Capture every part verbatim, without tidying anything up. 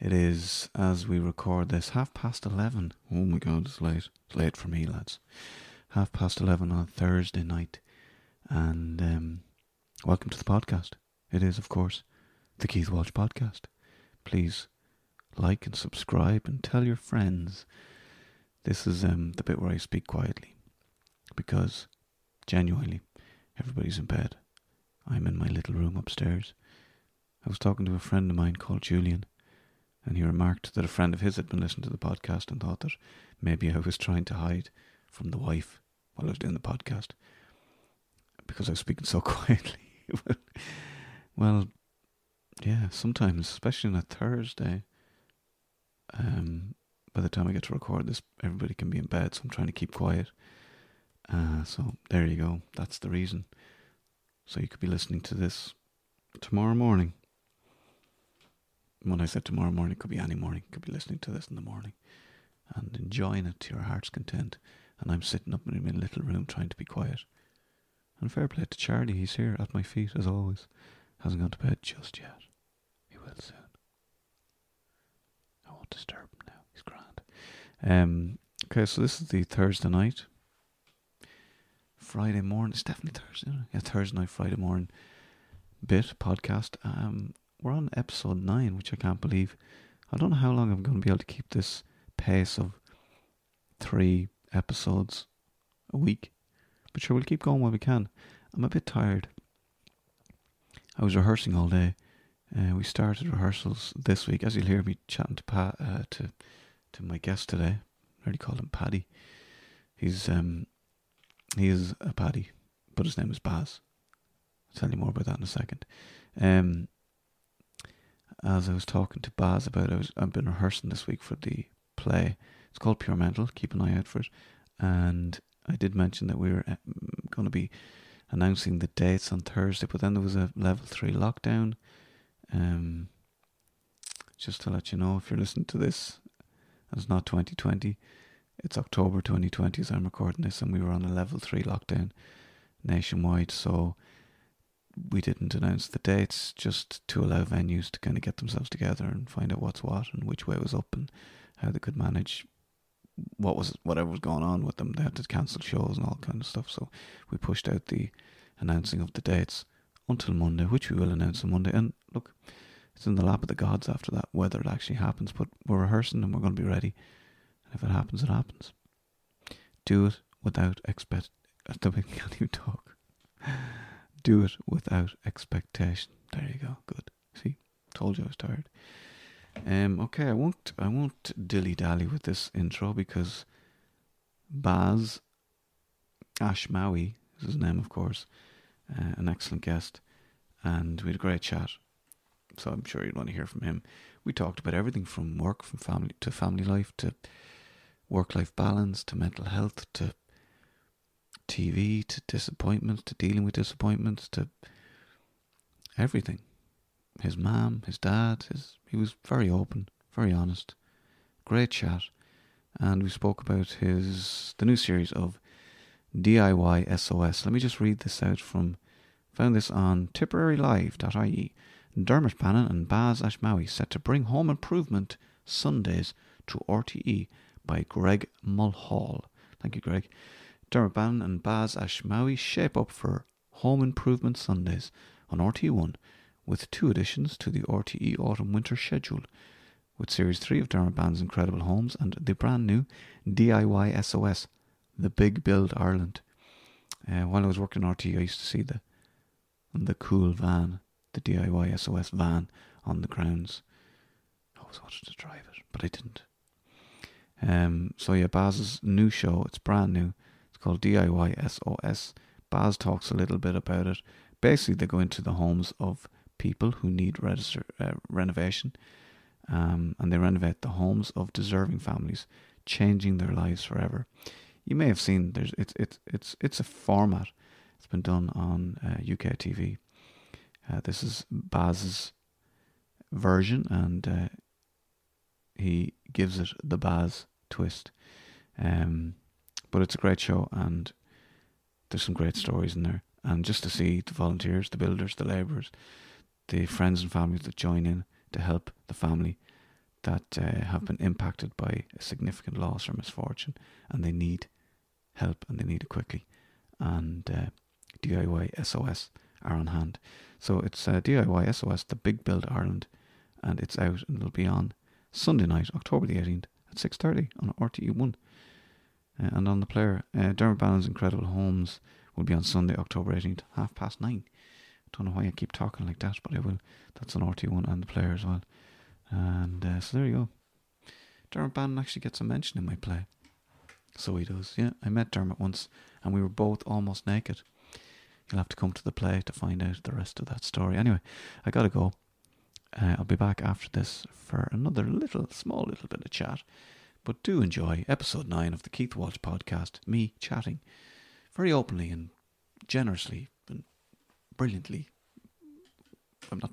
It is, as we record this, half past eleven. Oh my God, it's late. It's late for me, lads. Half past eleven on Thursday night. And um, welcome to the podcast. It is, of course, the Keith Walsh podcast. Please like and subscribe and tell your friends. This is um, the bit where I speak quietly, because genuinely everybody's in bed. I'm in my little room upstairs. I was talking to a friend of mine called Julian, and he remarked that a friend of his had been listening to the podcast and thought that maybe I was trying to hide from the wife while I was doing the podcast because I was speaking so quietly. Well, yeah, sometimes, especially on a Thursday, um, by the time I get to record this, everybody can be in bed, so I'm trying to keep quiet. Uh, so there you go, that's the reason. So you could be listening to this tomorrow morning. When I said tomorrow morning, it could be any morning. You could be listening to this in the morning and enjoying it to your heart's content. And I'm sitting up in my little room trying to be quiet. And fair play to Charlie, he's here at my feet as always. Hasn't gone to bed just yet. He will soon. I won't disturb him now, he's grand. Um, okay, so this is the Thursday night. Friday morning, it's definitely Thursday, isn't it? Yeah, Thursday night, Friday morning bit, podcast. Um, we're on episode nine, which I can't believe. I don't know how long I'm going to be able to keep this pace of three episodes a week, but sure, we'll keep going while we can. I'm a bit tired. I was rehearsing all day. Uh, we started rehearsals this week, as you'll hear me chatting to Pat, uh, to, to my guest today. I already called him Paddy. He's, um, he is a Paddy, but his name is Baz. I'll tell you more about that in a second. Um, as I was talking to Baz about, I was, I've been rehearsing this week for the play. It's called Pure Mental. Keep an eye out for it. And I did mention that we were um, going to be announcing the dates on Thursday, but then there was a level three lockdown. Um, just to let you know, if you're listening to this, it's not twenty twenty. It's October twenty twenty as I'm recording this, and we were on a level three lockdown nationwide, so we didn't announce the dates just to allow venues to kind of get themselves together and find out what's what and which way was up and how they could manage what was whatever was going on with them. They had to cancel shows and all kind of stuff, so we pushed out the announcing of the dates until Monday, which we will announce on Monday. And look, it's in the lap of the gods after that, whether it actually happens, but we're rehearsing and we're going to be ready. If it happens, it happens. Do it without expect. I can't even talk. Do it without expectation. There you go. Good. See, told you I was tired. Um. Okay. I won't. I won't dilly dally with this intro because Baz Ashmawy is his name, of course. Uh, an excellent guest, and we had a great chat. So I'm sure you'd want to hear from him. We talked about everything from work, from family to family life to work-life balance, to mental health, to T V, to disappointments, to dealing with disappointments, to everything. His mum, his dad, his, he was very open, very honest. Great chat. And we spoke about his the new series of D I Y S O S. Let me just read this out from, found this on tipperary live dot I E. Dermot Bannon and Baz Ashmawy set to bring home improvement Sundays to R T E by Greg Mulhall. Thank you, Greg. Dermot Bannon and Baz Ashmawy shape up for Home Improvement Sundays on R T E one with two additions to the R T E Autumn-Winter schedule, with Series three of Dermot Bannon's Incredible Homes and the brand new D I Y S O S, The Big Build Ireland. Uh, while I was working in R TÉ, I used to see the the cool van, the D I Y S O S van on the grounds. I always wanted to drive it, but I didn't. Um, so yeah, Baz's new show, it's brand new. It's called D I Y S O S. Baz talks a little bit about it. Basically, they go into the homes of people who need register, uh, renovation, um, and they renovate the homes of deserving families, changing their lives forever. You may have seen there's it's it's it's it's a format. It's been done on uh, U K T V. Uh, this is Baz's version, and uh, he gives it the Baz twist. Um, but it's a great show, and there's some great stories in there. And just to see the volunteers, the builders, the labourers, the friends and families that join in to help the family that uh, have been impacted by a significant loss or misfortune, and they need help, and they need it quickly. And uh, D I Y S O S are on hand. So it's uh, D I Y S O S The Big Build Ireland, and it's out, and it'll be on Sunday night, October the eighteenth at six thirty on R T E one. Uh, and on the player, uh, Dermot Bannon's Incredible Homes will be on Sunday, October eighteenth, half past nine. I don't know why I keep talking like that, but I will. That's on R T E one and the player as well. And uh, so there you go. Dermot Bannon actually gets a mention in my play. So he does, yeah. I met Dermot once, and we were both almost naked. You'll have to come to the play to find out the rest of that story. Anyway, I gotta go. Uh, I'll be back after this for another little, small little bit of chat. But do enjoy episode nine of the Keith Walsh podcast, me chatting very openly and generously and brilliantly. I'm not,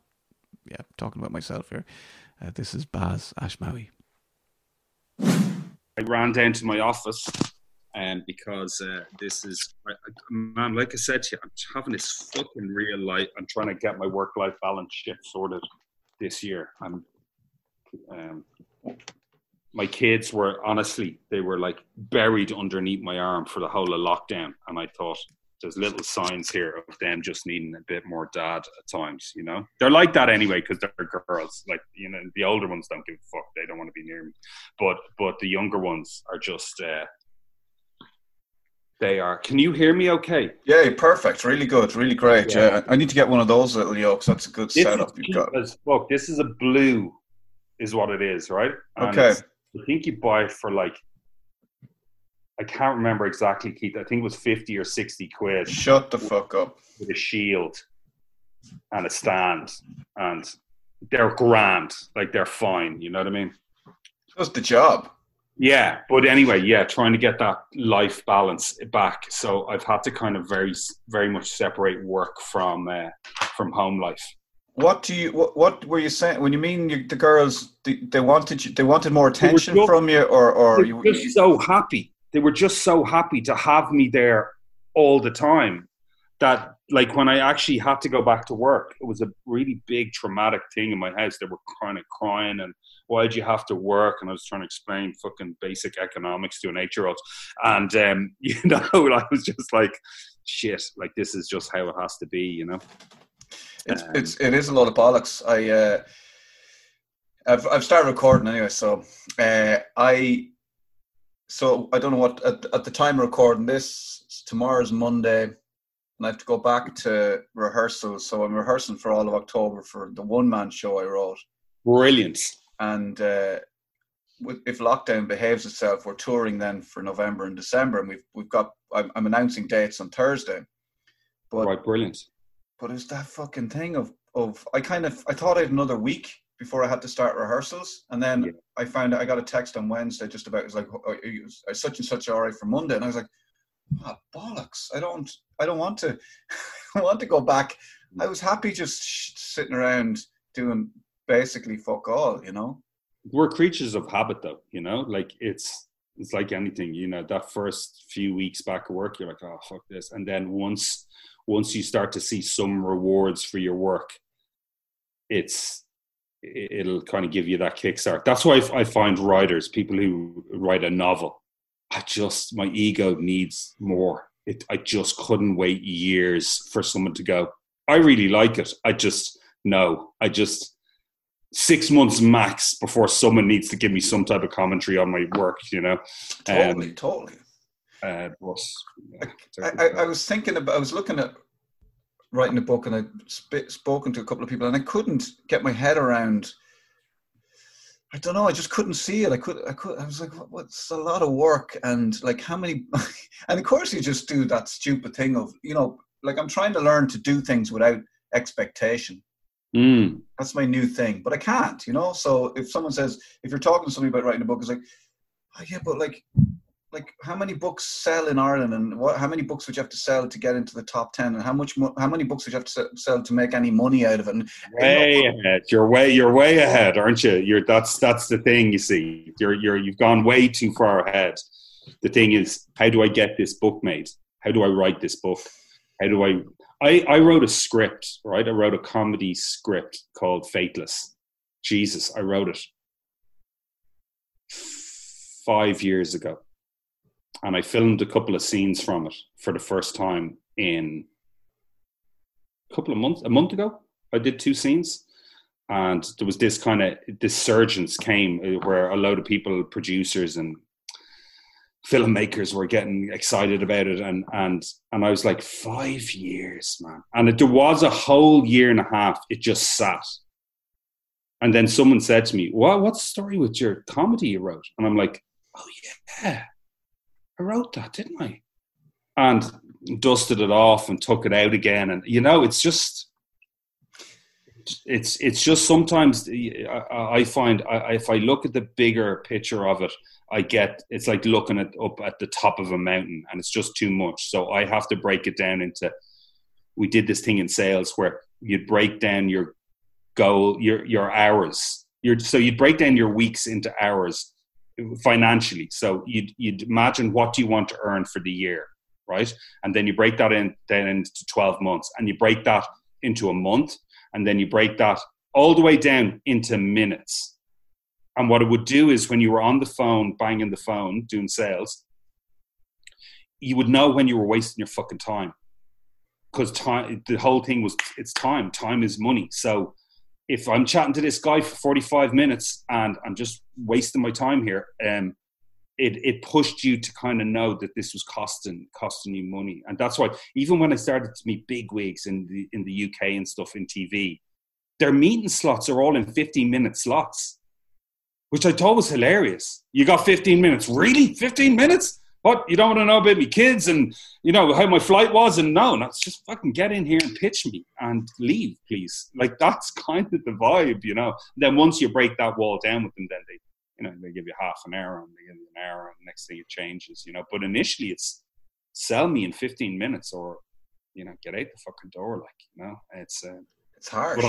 yeah, talking about myself here. Uh, this is Baz Ashmawy. I ran down to my office um, because uh, this is, man, like I said to you, I'm having this fucking real life. I'm trying to get my work-life balance shit sorted this year. I'm, um, my kids were, honestly, they were like buried underneath my arm for the whole of lockdown. And I thought, there's little signs here of them just needing a bit more dad at times, you know? They're like that anyway because they're girls. Like, you know, the older ones don't give a fuck. They don't want to be near me. But but the younger ones are just, uh, they are. Can you hear me okay? Yeah, perfect. Really good. Really great. Yeah. yeah. I need to get one of those little yokes. That's a good this setup you've got. As fuck. This is a blue is what it is, right? And okay. I think you buy it for like, I can't remember exactly, Keith. I think it was fifty or sixty quid. Shut the fuck up. With a shield and a stand. And they're grand. Like, they're fine. You know what I mean? That's the job. Yeah. But anyway, yeah, trying to get that life balance back. So I've had to kind of very, very much separate work from uh, from home life. What do you? What, what were you saying? When you mean you, the girls, they, they wanted you, they wanted more attention just, from you, or or you were just so happy. They were just so happy to have me there all the time that, like, when I actually had to go back to work, it was a really big traumatic thing in my house. They were kind of crying and, why do you have to work? And I was trying to explain fucking basic economics to an eight-year-old. And, um, you know, I was just like, shit, like, this is just how it has to be, you know? It's, um, it's, it is a lot of bollocks. I, uh, I've, I've started recording anyway, so uh, I... So I don't know what, at, at the time of recording this, tomorrow's Monday, and I have to go back to rehearsal. So I'm rehearsing for all of October for the one-man show I wrote. Brilliant. And uh, if lockdown behaves itself, we're touring then for November and December, and we've we've got, I'm, I'm announcing dates on Thursday. But, right, brilliant. But it's that fucking thing of, of, I kind of, I thought I had another week before I had to start rehearsals. And then yeah. I found out I got a text on Wednesday just about, it was like, oh, you, such and such all right for Monday. And I was like, oh, bollocks. I don't, I don't want to, I want to go back. I was happy just sh- sitting around doing basically fuck all, you know? We're creatures of habit though, you know, like it's, it's like anything, you know, that first few weeks back at work, you're like, oh, fuck this. And then once, once you start to see some rewards for your work, it's, it'll kind of give you that kickstart. That's why I find writers, people who write a novel, I just, my ego needs more. It, I just couldn't wait years for someone to go, I really like it. I just, no, I just, six months max before someone needs to give me some type of commentary on my work, you know? Totally, um, totally. Uh, but I, I, I was thinking about, I was looking at writing a book, and I'd sp- spoken to a couple of people, and I couldn't get my head around. I don't know. I just couldn't see it. I could. I could. I was like, what, "What's a lot of work?" And like, how many? And of course, you just do that stupid thing of, you know, like, I'm trying to learn to do things without expectation. Mm. That's my new thing, but I can't, you know. So if someone says, if you're talking to somebody about writing a book, it's like, oh yeah, but like, like how many books sell in Ireland, and what? How many books would you have to sell to get into the top ten, and how much? Mo- how many books would you have to sell to make any money out of it? And, way you know, ahead, you're way, you're way ahead, aren't you? You're that's that's the thing. You see, you're you're you've gone way too far ahead. The thing is, how do I get this book made? How do I write this book? How do I? I, I wrote a script, right? I wrote a comedy script called Fateless. Jesus, I wrote it five years ago. And I filmed a couple of scenes from it for the first time in a couple of months, a month ago. I did two scenes. And there was this kind of, this surgence came where a load of people, producers and filmmakers were getting excited about it, and and and I was like, five years, man. And it, there was a whole year and a half, it just sat. And then someone said to me, "What what's the story with your comedy you wrote?" And I'm like, "Oh yeah, I wrote that, didn't I?" And dusted it off and took it out again. And you know, it's just, it's it's just sometimes I, I find I, if I look at the bigger picture of it, I get, it's like looking at, up at the top of a mountain, and it's just too much. So I have to break it down into, we did this thing in sales where you'd break down your goal, your your hours. Your, so you'd break down your weeks into hours financially. So you'd, you'd imagine what you want to earn for the year, right? And then you break that in, then into twelve months, and you break that into a month, and then you break that all the way down into minutes. And what it would do is, when you were on the phone, banging the phone, doing sales, you would know when you were wasting your fucking time. Because time, the whole thing was, it's time. Time is money. So if I'm chatting to this guy for forty-five minutes and I'm just wasting my time here, um, it, it pushed you to kind of know that this was costing costing you money. And that's why, even when I started to meet big wigs in the, in the U K and stuff in T V, their meeting slots are all in fifteen-minute slots, which I thought was hilarious. You got fifteen minutes. Really? fifteen minutes? What? You don't want to know about me kids and, you know, how my flight was? And no, no, just fucking get in here and pitch me and leave, please. Like, that's kind of the vibe, you know. And then once you break that wall down with them, then they, you know, they give you half an hour and they give you an hour, and the next thing it changes, you know. But initially it's sell me in fifteen minutes or, you know, get out the fucking door, like, you know. It's, uh, it's hard. But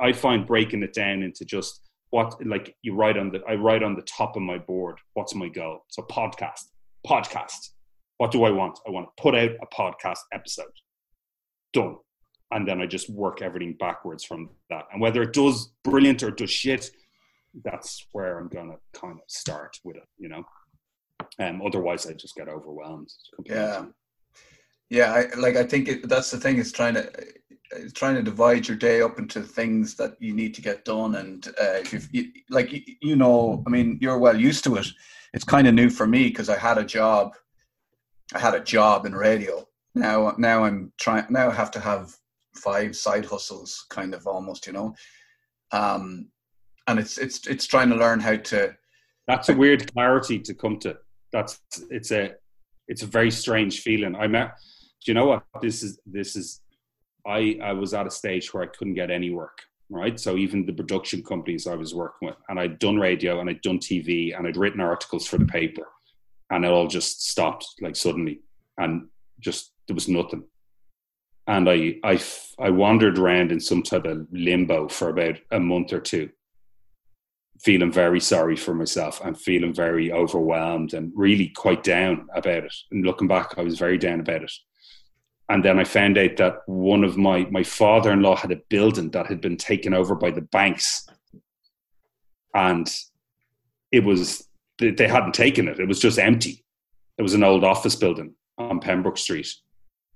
I, I find breaking it down into just, what, like, you write on the, I write on the top of my board, what's my goal? So podcast, podcast. What do I want? I want to put out a podcast episode. Done. And then I just work everything backwards from that. And whether it does brilliant or does shit, that's where I'm going to kind of start with it, you know? Um, otherwise I just get overwhelmed. Yeah. Yeah. I, like, I think it, that's the thing, is trying to, trying to divide your day up into things that you need to get done. And uh, if you've, you, like, you, you know, I mean, you're well used to it. It's kind of new for me, because I had a job. I had a job in radio. Now, now I'm trying, now I have to have five side hustles, kind of, almost, you know? Um, and it's, it's, it's trying to learn how to. That's a weird clarity to come to. That's, it's a, it's a very strange feeling. I'm at, do you know what? This is, this is, I, I was at a stage where I couldn't get any work, right? So even the production companies I was working with, and I'd done radio and I'd done T V and I'd written articles for the paper, and it all just stopped, like, suddenly, and just, there was nothing. And I, I, I wandered around in some type of limbo for about a month or two, feeling very sorry for myself and feeling very overwhelmed and really quite down about it. And looking back, I was very down about it. And then I found out that one of my, my father-in-law had a building that had been taken over by the banks, and it was, they hadn't taken it. It was just empty. It was an old office building on Pembroke Street.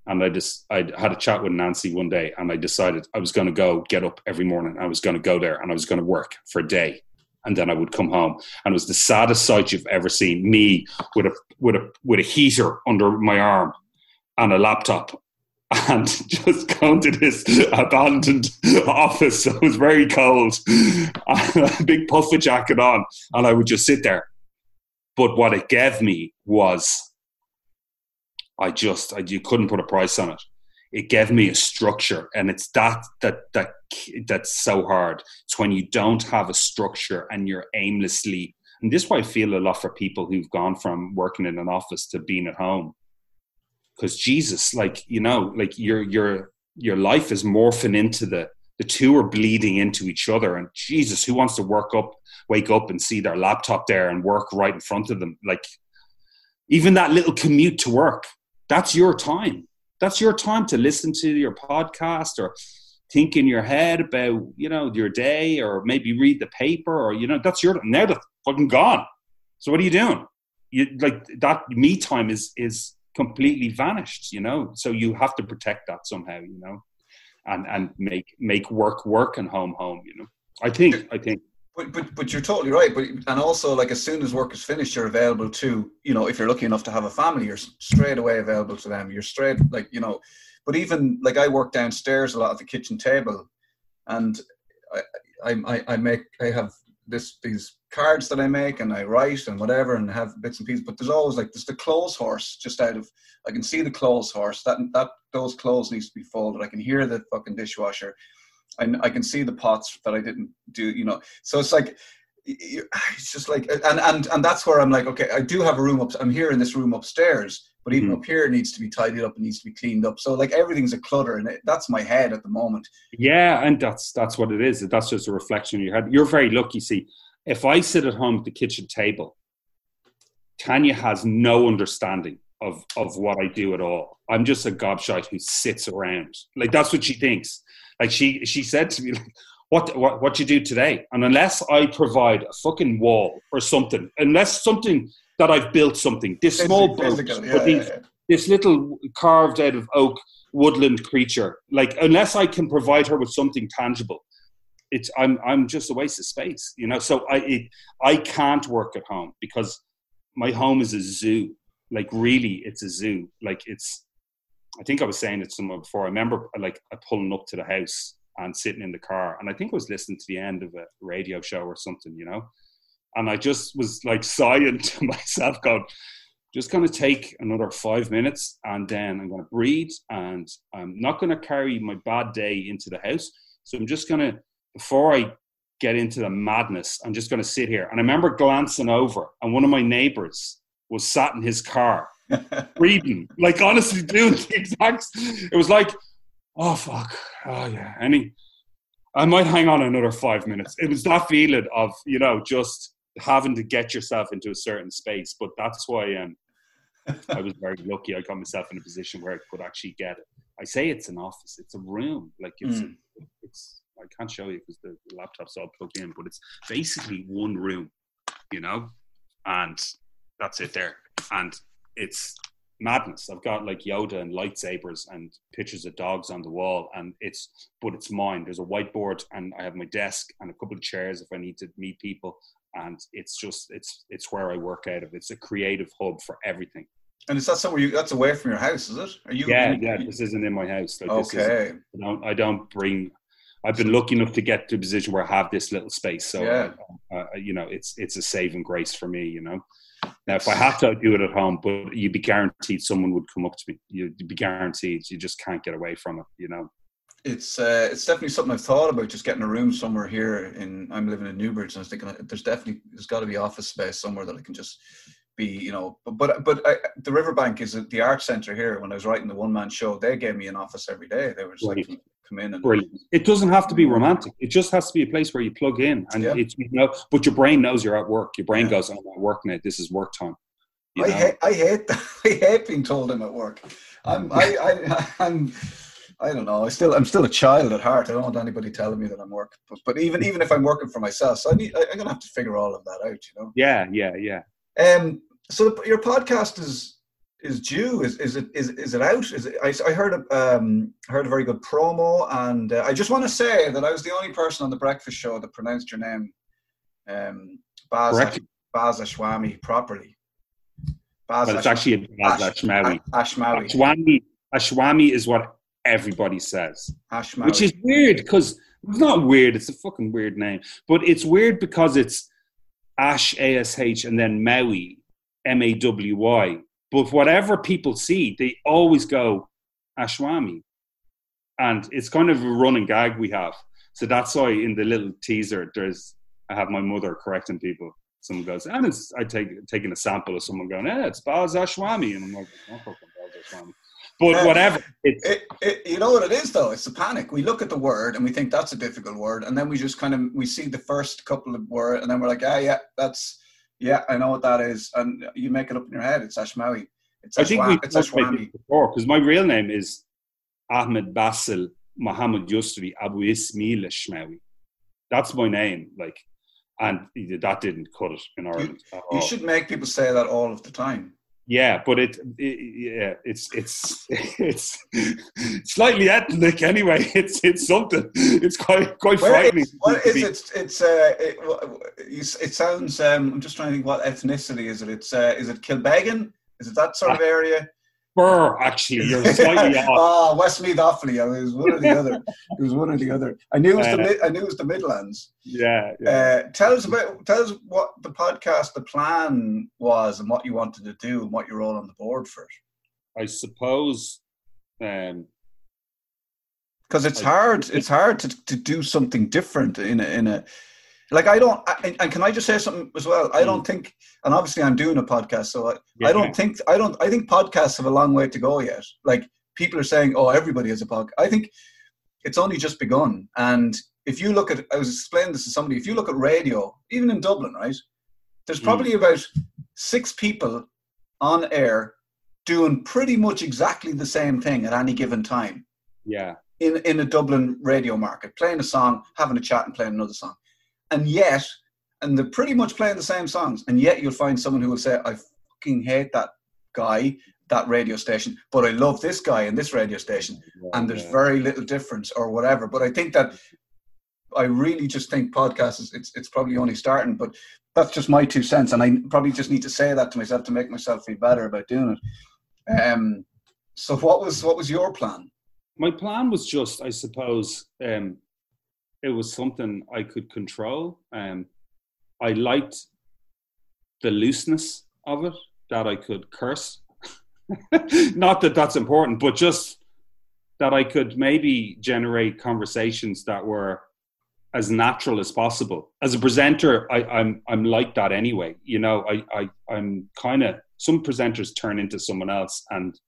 And I just, I had a chat with Nancy one day, and I decided I was going to go get up every morning. I was going to go there and I was going to work for a day and then I would come home. And it was the saddest sight you've ever seen, me with a with a with a heater under my arm and a laptop, and just going to this abandoned office. It was very cold, and a big puffer jacket on, and I would just sit there. But what it gave me was, I just, I, you couldn't put a price on it. It gave me a structure, and it's that, that, that, that's so hard. It's when you don't have a structure and you're aimlessly, and this is why I feel a lot for people who've gone from working in an office to being at home. Because Jesus, like, you know, like your, your, your life is morphing into the, the two are bleeding into each other. And Jesus, who wants to work up, wake up and see their laptop there and work right in front of them? Like, even that little commute to work, that's your time. That's your time to listen to your podcast or think in your head about, you know, your day, or maybe read the paper, or, you know, that's your, now that's fucking gone. So what are you doing? You, like, that me time is, is, completely vanished, you know. So you have to protect that somehow, you know, and and make make work work and home home, you know. I think I think. But but but you're totally right. But and also, like, as soon as work is finished, you're available to, you know, if you're lucky enough to have a family, you're straight away available to them. You're straight, like, you know. But even like, I work downstairs a lot at the kitchen table, and I I I make I have this these. cards that I make, and I write and whatever, and have bits and pieces. But there's always, like, there's the clothes horse just out of, I can see the clothes horse, that that those clothes needs to be folded. I can hear the fucking dishwasher, and I can see the pots that I didn't do, you know. So it's like, it's just like, and and and that's where I'm like, okay, I do have a room up, I'm here in this room upstairs, but even mm-hmm. up here it needs to be tidied up, it needs to be cleaned up. So, like, everything's a clutter, and it, that's my head at the moment. Yeah, and that's that's what it is. That's just a reflection in your head. You're very lucky, see. If I sit at home at the kitchen table, Tanya has no understanding of, of what I do at all. I'm just a gobshite who sits around. Like, that's what she thinks. Like, she she said to me, like, what what what you do today? And unless I provide a fucking wall or something, unless something that I've built something, this small boat, yeah, yeah, yeah. this little carved out of oak woodland creature, like, unless I can provide her with something tangible, It's I'm I'm just a waste of space, you know. So I it, I can't work at home because my home is a zoo. Like, really, it's a zoo. Like, it's, I think I was saying it somewhere before. I remember, like, pulling up to the house and sitting in the car, and I think I was listening to the end of a radio show or something, you know. And I just was, like, sighing to myself, going, just going to take another five minutes, and then I'm going to breathe, and I'm not going to carry my bad day into the house. So I'm just going to, before I get into the madness, I'm just going to sit here. And I remember glancing over, and one of my neighbors was sat in his car, reading, like, honestly doing the exact, it was like, oh, fuck. Oh, yeah. And he, I might hang on another five minutes. It was that feeling of, you know, just having to get yourself into a certain space. But that's why um, I was very lucky. I got myself in a position where I could actually get it. I say it's an office. It's a room. Like, it's, mm. a, it's, I can't show you because the laptop's all plugged in, but it's basically one room, you know, and that's it there. And it's madness. I've got, like, Yoda and lightsabers and pictures of dogs on the wall, and it's, but it's mine. There's a whiteboard, and I have my desk and a couple of chairs if I need to meet people. And it's just, it's, it's where I work out of. It's a creative hub for everything. And is that somewhere you, that's away from your house, is it? Are you? Yeah, you, yeah, this isn't in my house. Like, okay. This I don't, I don't bring, I've been lucky enough to get to a position where I have this little space. So, yeah. uh, you know, it's it's a saving grace for me, you know. Now, if I have to, I'd do it at home, but you'd be guaranteed someone would come up to me. You'd be guaranteed. You just can't get away from it, you know. It's uh, it's definitely something I've thought about, just getting a room somewhere here. In I'm living in Newbridge, and I was thinking there's definitely, there's got to be office space somewhere that I can just be, you know. But but, but I, the Riverbank is at the art centre here. When I was writing the one-man show, they gave me an office every day. They were just right. like... Come in and Brilliant. It doesn't have to be romantic. It just has to be a place where you plug in, and yeah. it's, you know, but your brain knows you're at work. Your brain yeah. goes, I'm at work now. This is work time. You I know? hate. I hate that. I hate being told I'm at work. I'm. I. I. I'm. I don't know. I still. I'm still a child at heart. I don't want anybody telling me that I'm working. But, but even even if I'm working for myself, so I need. I, I'm gonna have to figure all of that out. You know. Yeah. Yeah. Yeah. Um. So the, your podcast is. Is due? Is is it is is it out? Is it? I, I heard a um heard a very good promo, and uh, I just want to say that I was the only person on the breakfast show that pronounced your name um, Baz Baz Ashmawy properly. Baz, well, it's actually a Baz Ash- Ashmawy. Ashmawy. Ashmawy. Ashmawy is what everybody says. Ashmawy. Which is weird, because it's not weird. It's a fucking weird name. But it's weird because it's Ash, A S H, and then Mawy, M A W Y. But whatever people see, they always go Ashmawy. And it's kind of a running gag we have. So that's why in the little teaser, there's I have my mother correcting people. Someone goes, and it's, I take taking a sample of someone going, eh, it's Baz Ashmawy. And I'm like, no fucking Baz Ashmawy. But um, whatever. It, it, it, you know what it is, though? It's the panic. We look at the word and we think that's a difficult word. And then we just kind of, we see the first couple of words and then we're like, ah, yeah, that's, yeah, I know what that is. And you make it up in your head. It's Ashmawy. It's Ashmawy. I think we it's Ashmawy before, because my real name is Ahmed Basil Muhammad Yustri Abu Ismail Ashmawy. That's my name. Like, and that didn't cut it in Ireland. You, you should make people say that all of the time. Yeah, but it, it yeah, it's it's it's slightly ethnic anyway. It's it's something. It's quite quite Where frightening. Is, what is it? It's uh, it, it sounds. Um, I'm just trying to think. What ethnicity is it? It's uh, is it Kilbegan? Is it that sort of area? Burr, actually, you're slightly off. Ah, oh, Westmeath Offaly. It was one or the other. It was one or the other. I knew it was uh, the I knew it was the Midlands. Yeah. yeah. Uh, tell us about tell us what the podcast, the plan was, and what you wanted to do, and what you're all on the board for it. I suppose, because um, it's I, hard. It's hard to, to do something different in a, in a. Like, I don't, I, and can I just say something as well? I don't think, and obviously I'm doing a podcast, so I, yeah. I don't think, I don't, I think podcasts have a long way to go yet. Like, people are saying, oh, everybody has a podcast. I think it's only just begun. And if you look at, I was explaining this to somebody, if you look at radio, even in Dublin, right, there's probably mm. about six people on air doing pretty much exactly the same thing at any given time. Yeah. In, in a Dublin radio market, playing a song, having a chat and playing another song. And yet, and they're pretty much playing the same songs, and yet you'll find someone who will say, I fucking hate that guy, that radio station, but I love this guy and this radio station, yeah, and there's yeah. very little difference or whatever. But I think that, I really just think podcasts, is, it's it's probably only starting, but that's just my two cents, and I probably just need to say that to myself to make myself feel better about doing it. Um, so what was what was your plan? My plan was just, I suppose... Um, it was something I could control. Um, I liked the looseness of it, that I could curse. Not that that's important, but just that I could maybe generate conversations that were as natural as possible. As a presenter, I, I'm I'm like that anyway. You know, I, I, I'm kind of, some presenters turn into someone else, and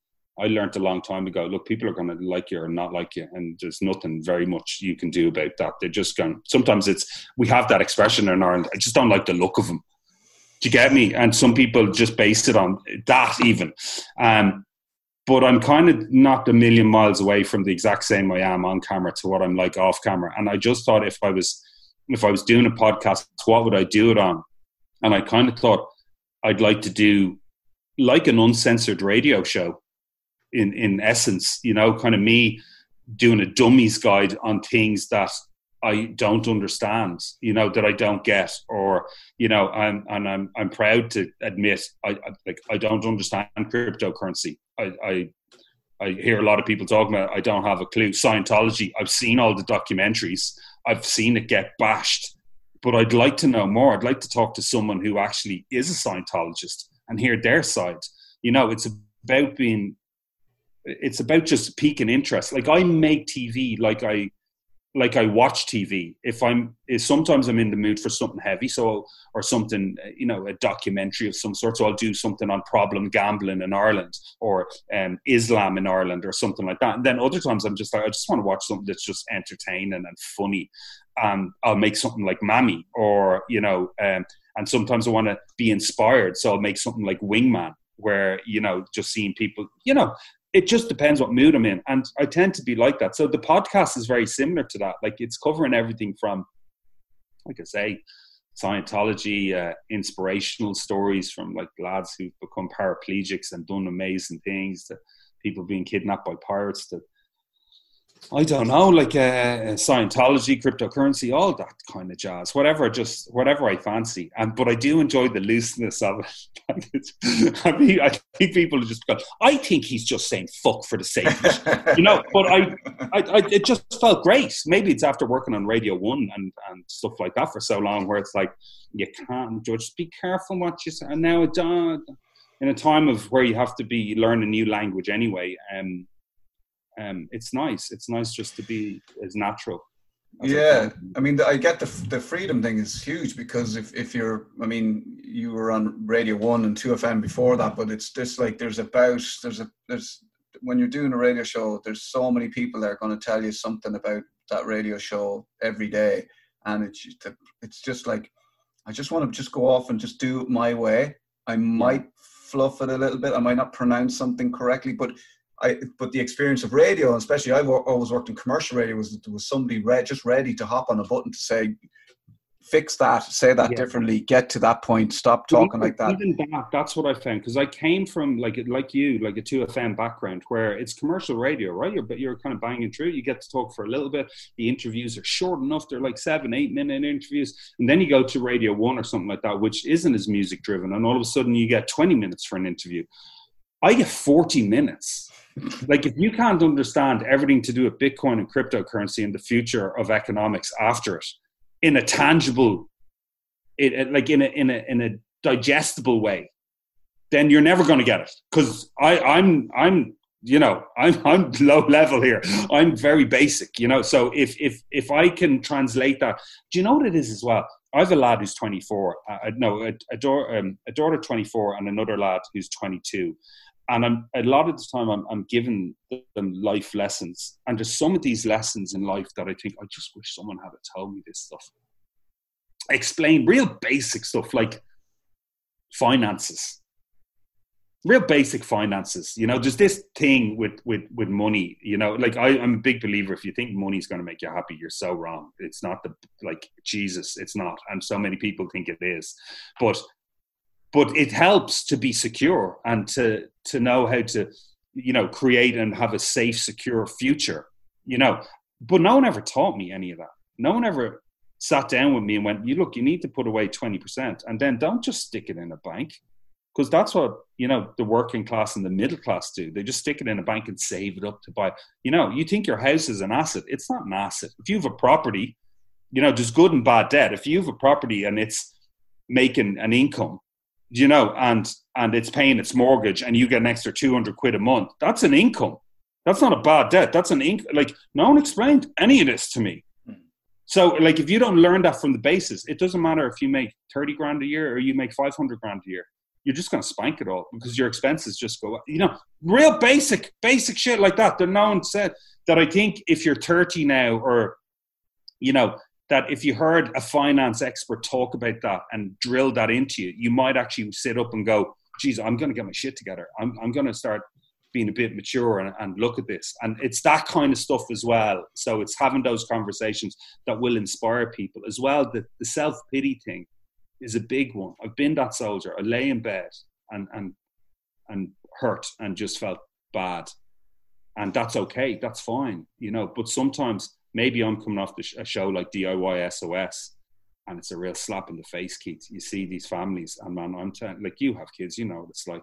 I learned a long time ago, look, people are going to like you or not like you. And there's nothing very much you can do about that. They're just going, sometimes it's, we have that expression in Ireland, I just don't like the look of them. Do you get me? And some people just base it on that even. Um, but I'm kind of not a million miles away from the exact same I am on camera to what I'm like off camera. And I just thought if I was, if I was doing a podcast, what would I do it on? And I kind of thought I'd like to do like an uncensored radio show. In, in essence, you know, kind of me doing a dummy's guide on things that I don't understand, you know, that I don't get, or, you know, I'm, and I'm, I'm proud to admit, I, I like, I don't understand cryptocurrency. I, I, I hear a lot of people talking about it. I don't have a clue. Scientology, I've seen all the documentaries. I've seen it get bashed, but I'd like to know more. I'd like to talk to someone who actually is a Scientologist and hear their side. You know, it's about being, it's about just piquing interest. Like, I make T V like I like I watch T V. If I'm if sometimes I'm in the mood for something heavy, so or something, you know, a documentary of some sort. So I'll do something on problem gambling in Ireland, or um, Islam in Ireland, or something like that. And then other times I'm just like, I just want to watch something that's just entertaining and funny. Um, I'll make something like Mammy, or, you know, um, and sometimes I want to be inspired, so I'll make something like Wingman, where, you know, just seeing people, you know. It just depends what mood I'm in. And I tend to be like that. So the podcast is very similar to that. Like, it's covering everything from, like I say, Scientology, uh, inspirational stories from like lads who've become paraplegics and done amazing things, to people being kidnapped by pirates, to I don't know, like uh, Scientology, cryptocurrency, all that kind of jazz, whatever, just whatever I fancy. And but I do enjoy the looseness of it. I mean, I think people are just go, I think he's just saying fuck for the sake of it. You know, but I, I, I, it just felt great. Maybe it's after working on Radio One and, and stuff like that for so long, where it's like, you can't judge, be careful what you say. And now it, uh, in a time of where you have to be learn a new language anyway, um, Um, it's nice. It's nice just to be as natural. As yeah. I, I mean, I get the the freedom thing is huge because if, if you're, I mean, you were on Radio One and two F M before that, but it's just like there's about, there's a, there's, when you're doing a radio show, there's so many people that are going to tell you something about that radio show every day. And it's, it's just like, I just want to just go off and just do it my way. I might fluff it a little bit. I might not pronounce something correctly, but I, but the experience of radio, especially I've always worked in commercial radio, was that there was somebody re- just ready to hop on a button to say, fix that, say that yeah. differently, get to that point, stop talking even, like that. Even that, that's what I found, because I came from, like like you, like a two F M background, where it's commercial radio, right? You're, you're kind of banging through. You get to talk for a little bit. The interviews are short enough. They're like seven, eight-minute interviews. And then you go to Radio One or something like that, which isn't as music-driven, and all of a sudden you get twenty minutes for an interview. I get forty minutes. Like, if you can't understand everything to do with Bitcoin and cryptocurrency and the future of economics after it in a tangible, it, it, like in a in a in a digestible way, then you're never going to get it. Because I I'm I'm you know I'm I'm low level here. I'm very basic, you know. So if if if I can translate that, do you know what it is as well? I have a lad who's twenty-four. Uh, no, a a, da- um, a daughter twenty-four and another lad who's twenty-two. And I'm, a lot of the time I'm, I'm giving them life lessons. And there's some of these lessons in life that I think, I just wish someone had told me this stuff. Explain real basic stuff like finances. Real basic finances. You know, there's this thing with, with, with money. You know, like I, I'm a big believer, if you think money's going to make you happy, you're so wrong. It's not the, like, Jesus, it's not. And so many people think it is. But... But it helps to be secure and to to know how to, you know, create and have a safe, secure future, you know. But no one ever taught me any of that. No one ever sat down with me and went, you look, you need to put away twenty percent and then don't just stick it in a bank. Because that's what, you know, the working class and the middle class do. They just stick it in a bank and save it up to buy. You know, you think your house is an asset. It's not an asset. If you have a property, you know, there's good and bad debt. If you have a property and it's making an income, you know, and and it's paying its mortgage and you get an extra two hundred quid a month, that's an income. That's not a bad debt. That's an income. Like, no one explained any of this to me. So, like, if you don't learn that from the basis, it doesn't matter if you make thirty grand a year or you make five hundred grand a year. You're just going to spank it all because your expenses just go up. You know, real basic, basic shit like that that no one said. That I think if you're thirty now, or, you know, that if you heard a finance expert talk about that and drill that into you, you might actually sit up and go, geez, I'm going to get my shit together. I'm I'm going to start being a bit mature and, and look at this. And it's that kind of stuff as well. So it's having those conversations that will inspire people as well. The, the self-pity thing is a big one. I've been that soldier. I lay in bed and and and hurt and just felt bad. And that's okay. That's fine. You know, but sometimes... Maybe I'm coming off the sh- a show like D I Y S O S, and it's a real slap in the face, Keith. You see these families, and man, I'm telling, like, you have kids, you know, it's like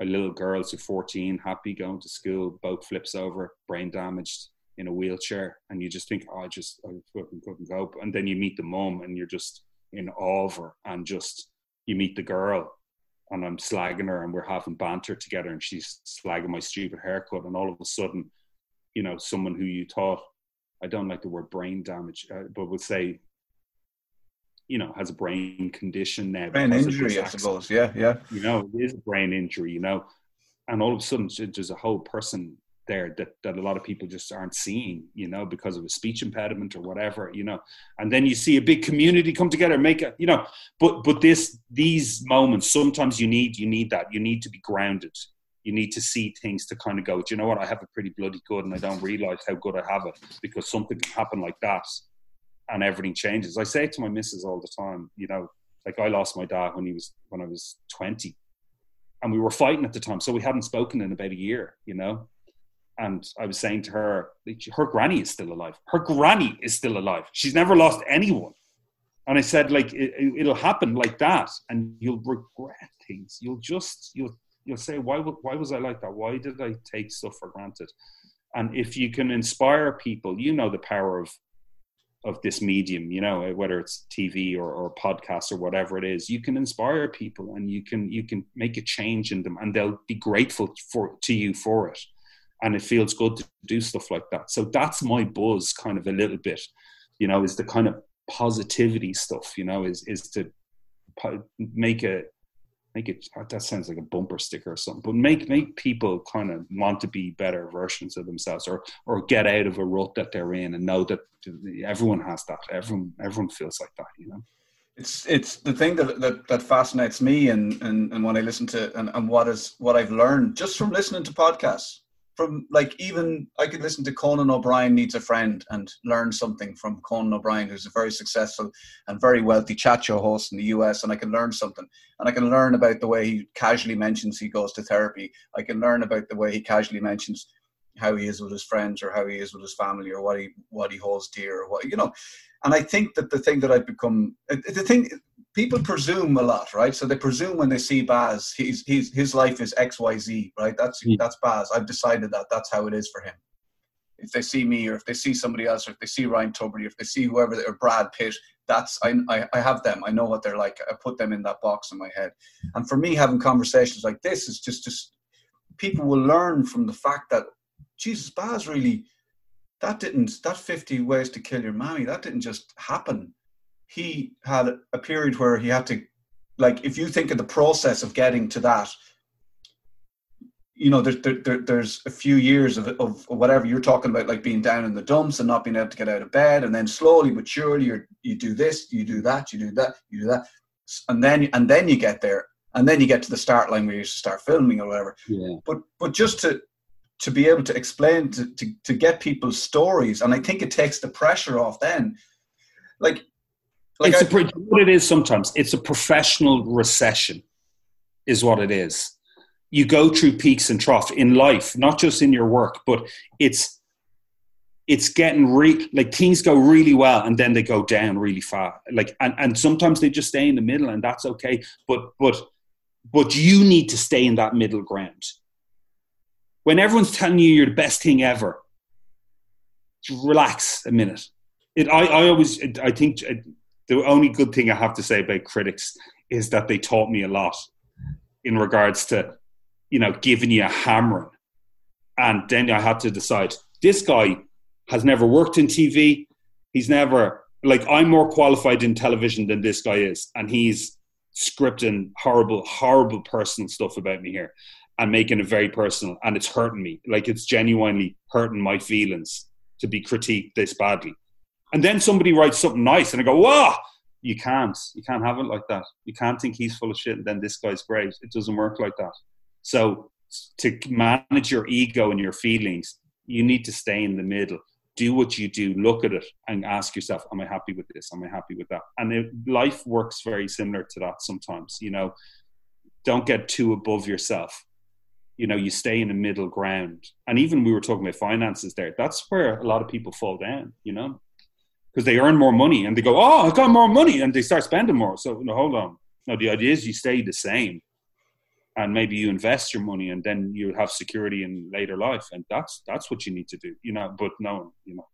a little girl who's fourteen, happy, going to school, boat flips over, brain damaged, in a wheelchair, and you just think, oh, I just I fucking couldn't go. And then you meet the mum, and you're just in awe of her, and just you meet the girl, and I'm slagging her, and we're having banter together, and she's slagging my stupid haircut, and all of a sudden, you know, someone who you thought, I don't like the word brain damage, uh, but we'll say, you know, has a brain condition now. Brain injury, I suppose. Yeah, yeah. You know, it is a brain injury, you know. And all of a sudden, there's a whole person there that, that a lot of people just aren't seeing, you know, because of a speech impediment or whatever, you know. And then you see a big community come together and make a, you know, but but this these moments, sometimes you need you need that. You need to be grounded. You need to see things to kind of go, do you know what? I have it pretty bloody good and I don't realize how good I have it, because something can happen like that and everything changes. I say it to my missus all the time, you know, like I lost my dad when he was, when I was twenty, and we were fighting at the time. So we hadn't spoken in about a year, you know, And I was saying to her, her granny is still alive. Her granny is still alive. She's never lost anyone. And I said, like, it, it'll happen like that. And you'll regret things. You'll just, you'll, you'll say, why, why was I like that? Why did I take stuff for granted? And if you can inspire people, you know, the power of, of this medium, you know, whether it's T V or, or podcasts or whatever it is, you can inspire people and you can, you can make a change in them and they'll be grateful for to you for it. And it feels good to do stuff like that. So that's my buzz kind of a little bit, you know, is the kind of positivity stuff, you know, is, is to make a, make it, that sounds like a bumper sticker or something, but make, make people kind of want to be better versions of themselves or, or get out of a rut that they're in and know that everyone has that. Everyone, everyone feels like that, you know? It's, it's the thing that, that, that fascinates me and, and, and when I listen to, and, and what is, what I've learned just from listening to podcasts. From like even I could listen to Conan O'Brien Needs a Friend and learn something from Conan O'Brien, who's a very successful and very wealthy chat show host in the U S. And I can learn something, and I can learn about the way he casually mentions he goes to therapy. I can learn about the way he casually mentions how he is with his friends or how he is with his family or what he what he holds dear or what, you know. And I think that the thing that I've become the thing people presume a lot, right? So they presume when they see Baz, he's, he's, his life is X, Y, Z, right? That's that's Baz. I've decided that that's how it is for him. If they see me or if they see somebody else or if they see Ryan Tubridy, if they see whoever, or Brad Pitt, that's, I, I, I have them. I know what they're like. I put them in that box in my head. And for me, having conversations like this is just, just people will learn from the fact that, Jesus, Baz really, that didn't, that fifty Ways to Kill Your Mammy, that didn't just happen. He had a period where he had to, like, if you think of the process of getting to that, you know, there, there, there, there's a few years of, of whatever you're talking about, like being down in the dumps and not being able to get out of bed. And then slowly but surely you're, you do this, you do that, you do that, you do that. And then, and then you get there and then you get to the start line where you start filming or whatever. Yeah. But, but just to, to be able to explain, to, to, to get people's stories. And I think it takes the pressure off then. Like, Like it's a, what it is sometimes. It's a professional recession is what it is. You go through peaks and troughs in life, not just in your work, but it's it's getting re, like things go really well and then they go down really far. Like and, and sometimes they just stay in the middle and that's okay. But but but you need to stay in that middle ground. When everyone's telling you you're the best thing ever, relax a minute. It I, I always I think it, the only good thing I have to say about critics is that they taught me a lot in regards to, you know, giving you a hammering. And then I had to decide, this guy has never worked in T V. He's never, like, I'm more qualified in television than this guy is. And he's scripting horrible, horrible personal stuff about me here and making it very personal. And it's hurting me. Like, it's genuinely hurting my feelings to be critiqued this badly. And then somebody writes something nice and I go, whoa, you can't. You can't have it like that. You can't think he's full of shit and then this guy's great. It doesn't work like that. So to manage your ego and your feelings, you need to stay in the middle. Do what you do. Look at it and ask yourself, am I happy with this? Am I happy with that? And it, life works very similar to that sometimes. You know, don't get too above yourself. You know, you stay in the middle ground. And even we were talking about finances there. That's where a lot of people fall down, you know. Because they earn more money and they go, oh, I got more money. And they start spending more. So, no, hold on. No, the idea is you stay the same. And maybe you invest your money and then you have security in later life. And that's that's what you need to do. You know, but no, you know,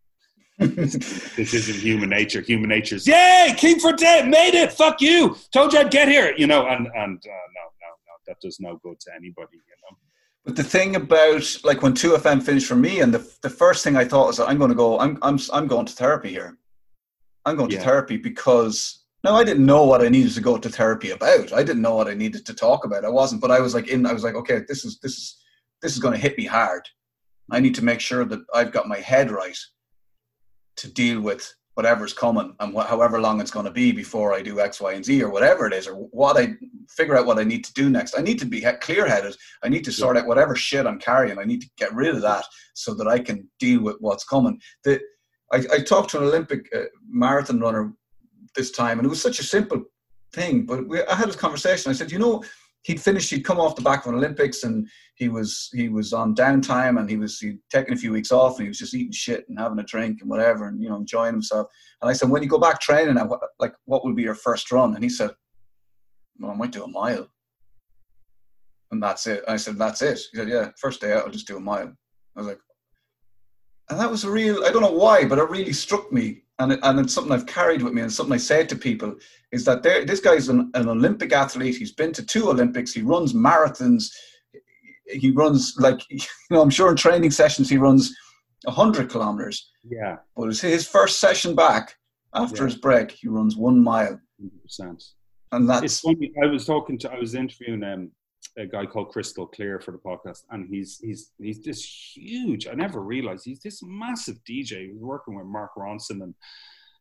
this, this isn't human nature. Human nature is, yay, king for dead, made it, fuck you. Told you I'd get here. You know, and, and uh, no, no, no, that does no good to anybody, you know. But the thing about, like, when two F M finished for me, and the the first thing I thought was, I'm going to go, I'm I'm I'm going to therapy here. I'm going yeah. to therapy because, no, I didn't know what I needed to go to therapy about. I didn't know what I needed to talk about. I wasn't, but I was like in, I was like, okay, this is, this is, this is going to hit me hard. I need to make sure that I've got my head right to deal with whatever's coming and wh- however long it's going to be before I do X, Y, and Z or whatever it is, or what I figure out what I need to do next. I need to be he- clear headed. I need to sort yeah. out whatever shit I'm carrying. I need to get rid of that so that I can deal with what's coming. The, I, I talked to an Olympic uh, marathon runner this time, and it was such a simple thing, but we, I had this conversation. I said, you know, he'd finished, he'd come off the back of an Olympics, and he was he was on downtime, and he was he'd taken a few weeks off, and he was just eating shit and having a drink and whatever, and, you know, enjoying himself. And I said, when you go back training, like, what will be your first run? And he said, well, I might do a mile. And that's it. And I said, that's it. He said, yeah, first day out, I'll just do a mile. I was like, and that was a real, I don't know why, but it really struck me. And it, and it's something I've carried with me, and something I say to people is that there, this guy's an, an Olympic athlete. He's been to two Olympics. He runs marathons. He runs, like, you know, I'm sure in training sessions, he runs one hundred kilometers. Yeah. But it's his first session back after yeah. his break, he runs one mile. one hundred percent. And that's... It's funny. I was talking to, I was interviewing um, a guy called Crystal Clear for the podcast, and he's he's he's this huge, I never realized he's this massive D J. He's working with Mark Ronson and,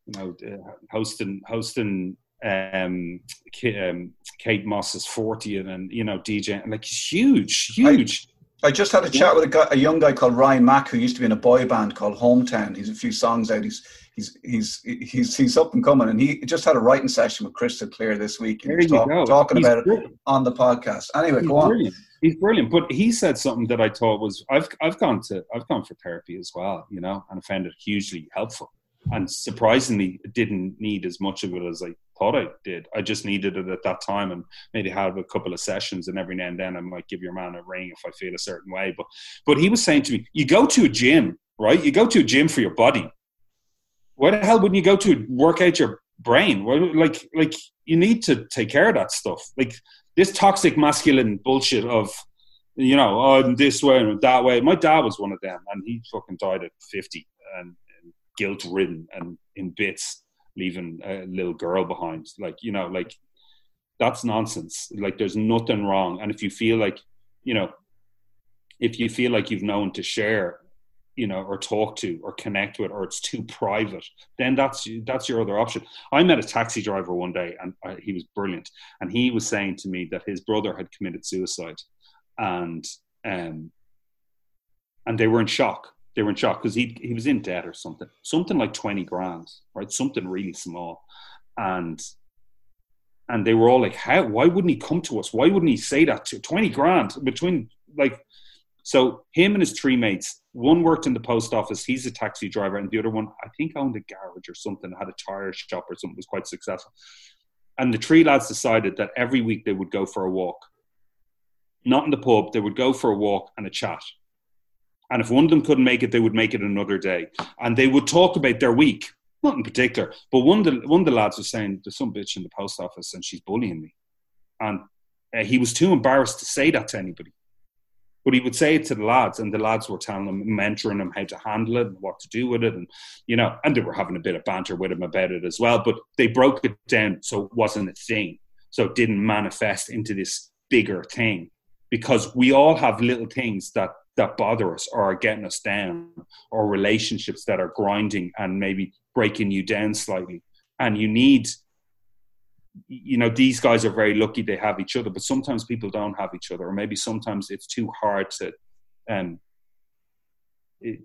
you know, uh, hosting hosting um, K, um Kate Moss's forty, and, and, you know, DJing, and, like, he's huge huge. I, I just had a chat with a guy, a young guy called Ryan Mack, who used to be in a boy band called Hometown. He's a few songs out. He's He's he's he's he's up and coming, and he just had a writing session with Crystal Clear this week. There you talk, go. Talking he's about brilliant. It on the podcast. Anyway, he's go on. Brilliant. He's brilliant, but he said something that I thought was I've I've gone to I've gone for therapy as well, you know, and I found it hugely helpful. And surprisingly, didn't need as much of it as I thought I did. I just needed it at that time, and maybe have a couple of sessions, and every now and then I might give your man a ring if I feel a certain way. But but he was saying to me, you go to a gym, right? You go to a gym for your body. Why the hell wouldn't you go to work out your brain? Like, like you need to take care of that stuff. Like this toxic masculine bullshit of, you know, oh, I'm this way and that way. My dad was one of them, and he fucking died at fifty and, and guilt-ridden and in bits, leaving a little girl behind. Like, you know, like that's nonsense. Like there's nothing wrong. And if you feel like, you know, if you feel like you've no one to share, you know, or talk to or connect with, or it's too private, then that's that's your other option. I met a taxi driver one day, and I, he was brilliant. And he was saying to me that his brother had committed suicide, and um, and they were in shock. They were in shock because he he was in debt or something, something like twenty grand, right? Something really small. And and they were all like, how, why wouldn't he come to us? Why wouldn't he say that to twenty grand between, like, so him and his three mates, one worked in the post office, he's a taxi driver, and the other one, I think, owned a garage or something, had a tire shop or something, was quite successful. And the three lads decided that every week they would go for a walk. Not in the pub, they would go for a walk and a chat. And if one of them couldn't make it, they would make it another day. And they would talk about their week, not in particular, but one of the, one of the lads was saying, there's some bitch in the post office and she's bullying me. And uh, he was too embarrassed to say that to anybody. But he would say it to the lads, and the lads were telling him, mentoring him how to handle it and what to do with it. And, you know, and they were having a bit of banter with him about it as well, but they broke it down so it wasn't a thing. So it didn't manifest into this bigger thing, because we all have little things that, that bother us or are getting us down, or relationships that are grinding and maybe breaking you down slightly. And you need, you know, these guys are very lucky they have each other, but sometimes people don't have each other, or maybe sometimes it's too hard to um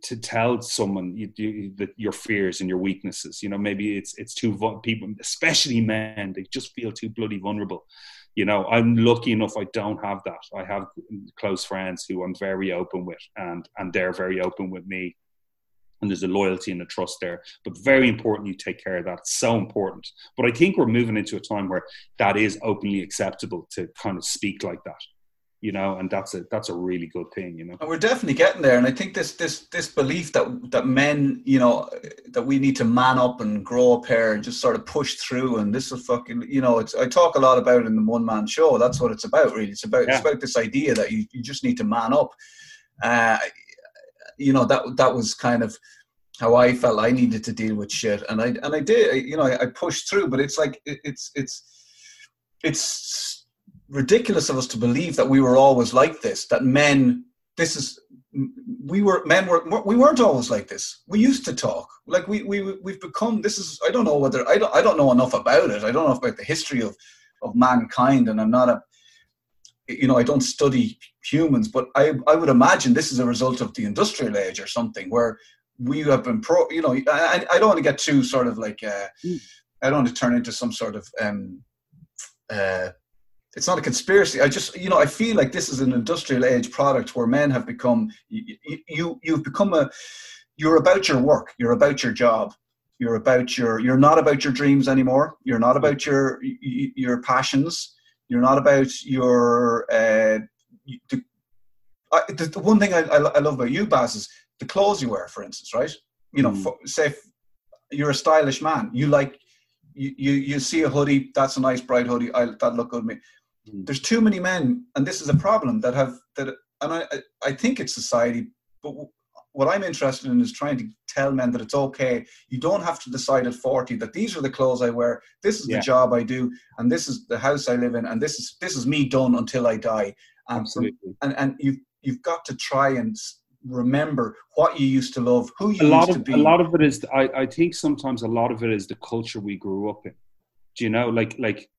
to tell someone you, you, that your fears and your weaknesses, you know, maybe it's it's too, people, especially men, they just feel too bloody vulnerable. You know, I'm lucky enough, I don't have that. I have close friends who I'm very open with, and and they're very open with me. And there's a loyalty and a trust there. But very important you take care of that. It's so important. But I think we're moving into a time where that is openly acceptable to kind of speak like that, you know, and that's a that's a really good thing, you know. And we're definitely getting there. And I think this this this belief that that men, you know, that we need to man up and grow a pair and just sort of push through, and this is fucking, you know, it's, I talk a lot about it in the one man show. That's what it's about, really. It's about yeah. it's about this idea that you, you just need to man up. Uh You know, that that was kind of how I felt I needed to deal with shit, and I and I did. I, you know, I, I pushed through, but it's like it, it's it's it's ridiculous of us to believe that we were always like this. That men, this is we were men were we weren't always like this. We used to talk like we we we've become. This is I don't know whether I don't I don't know enough about it. I don't know about the history of of mankind, and I'm not a. You know, I don't study humans, but I, I would imagine this is a result of the industrial age or something, where we have been pro. You know, I, I don't want to get too sort of like uh, I don't want to turn into some sort of um, uh, it's not a conspiracy. I just, you know, I feel like this is an industrial age product where men have become, you, you, you've become a, you're about your work. You're about your job. You're about your, you're not about your dreams anymore. You're not about your, your passions. You're not about your, uh, the, I, the, the one thing I, I, I love about you, Baz, is the clothes you wear, for instance, right? You know, mm. for, say if you're a stylish man, you like, you, you, you see a hoodie, that's a nice bright hoodie, I, that look good to me. Mm. There's too many men, and this is a problem that have, that, and I, I think it's society, but w- what I'm interested in is trying to tell men that it's okay. You don't have to decide at forty that these are the clothes I wear, this is yeah. the job I do, and this is the house I live in, and this is, this is me done until I die. Um, Absolutely. And, and you've, you've got to try and remember what you used to love, who you a lot used of, to be. A lot of it is, I, I think sometimes a lot of it is the culture we grew up in. Do you know, like like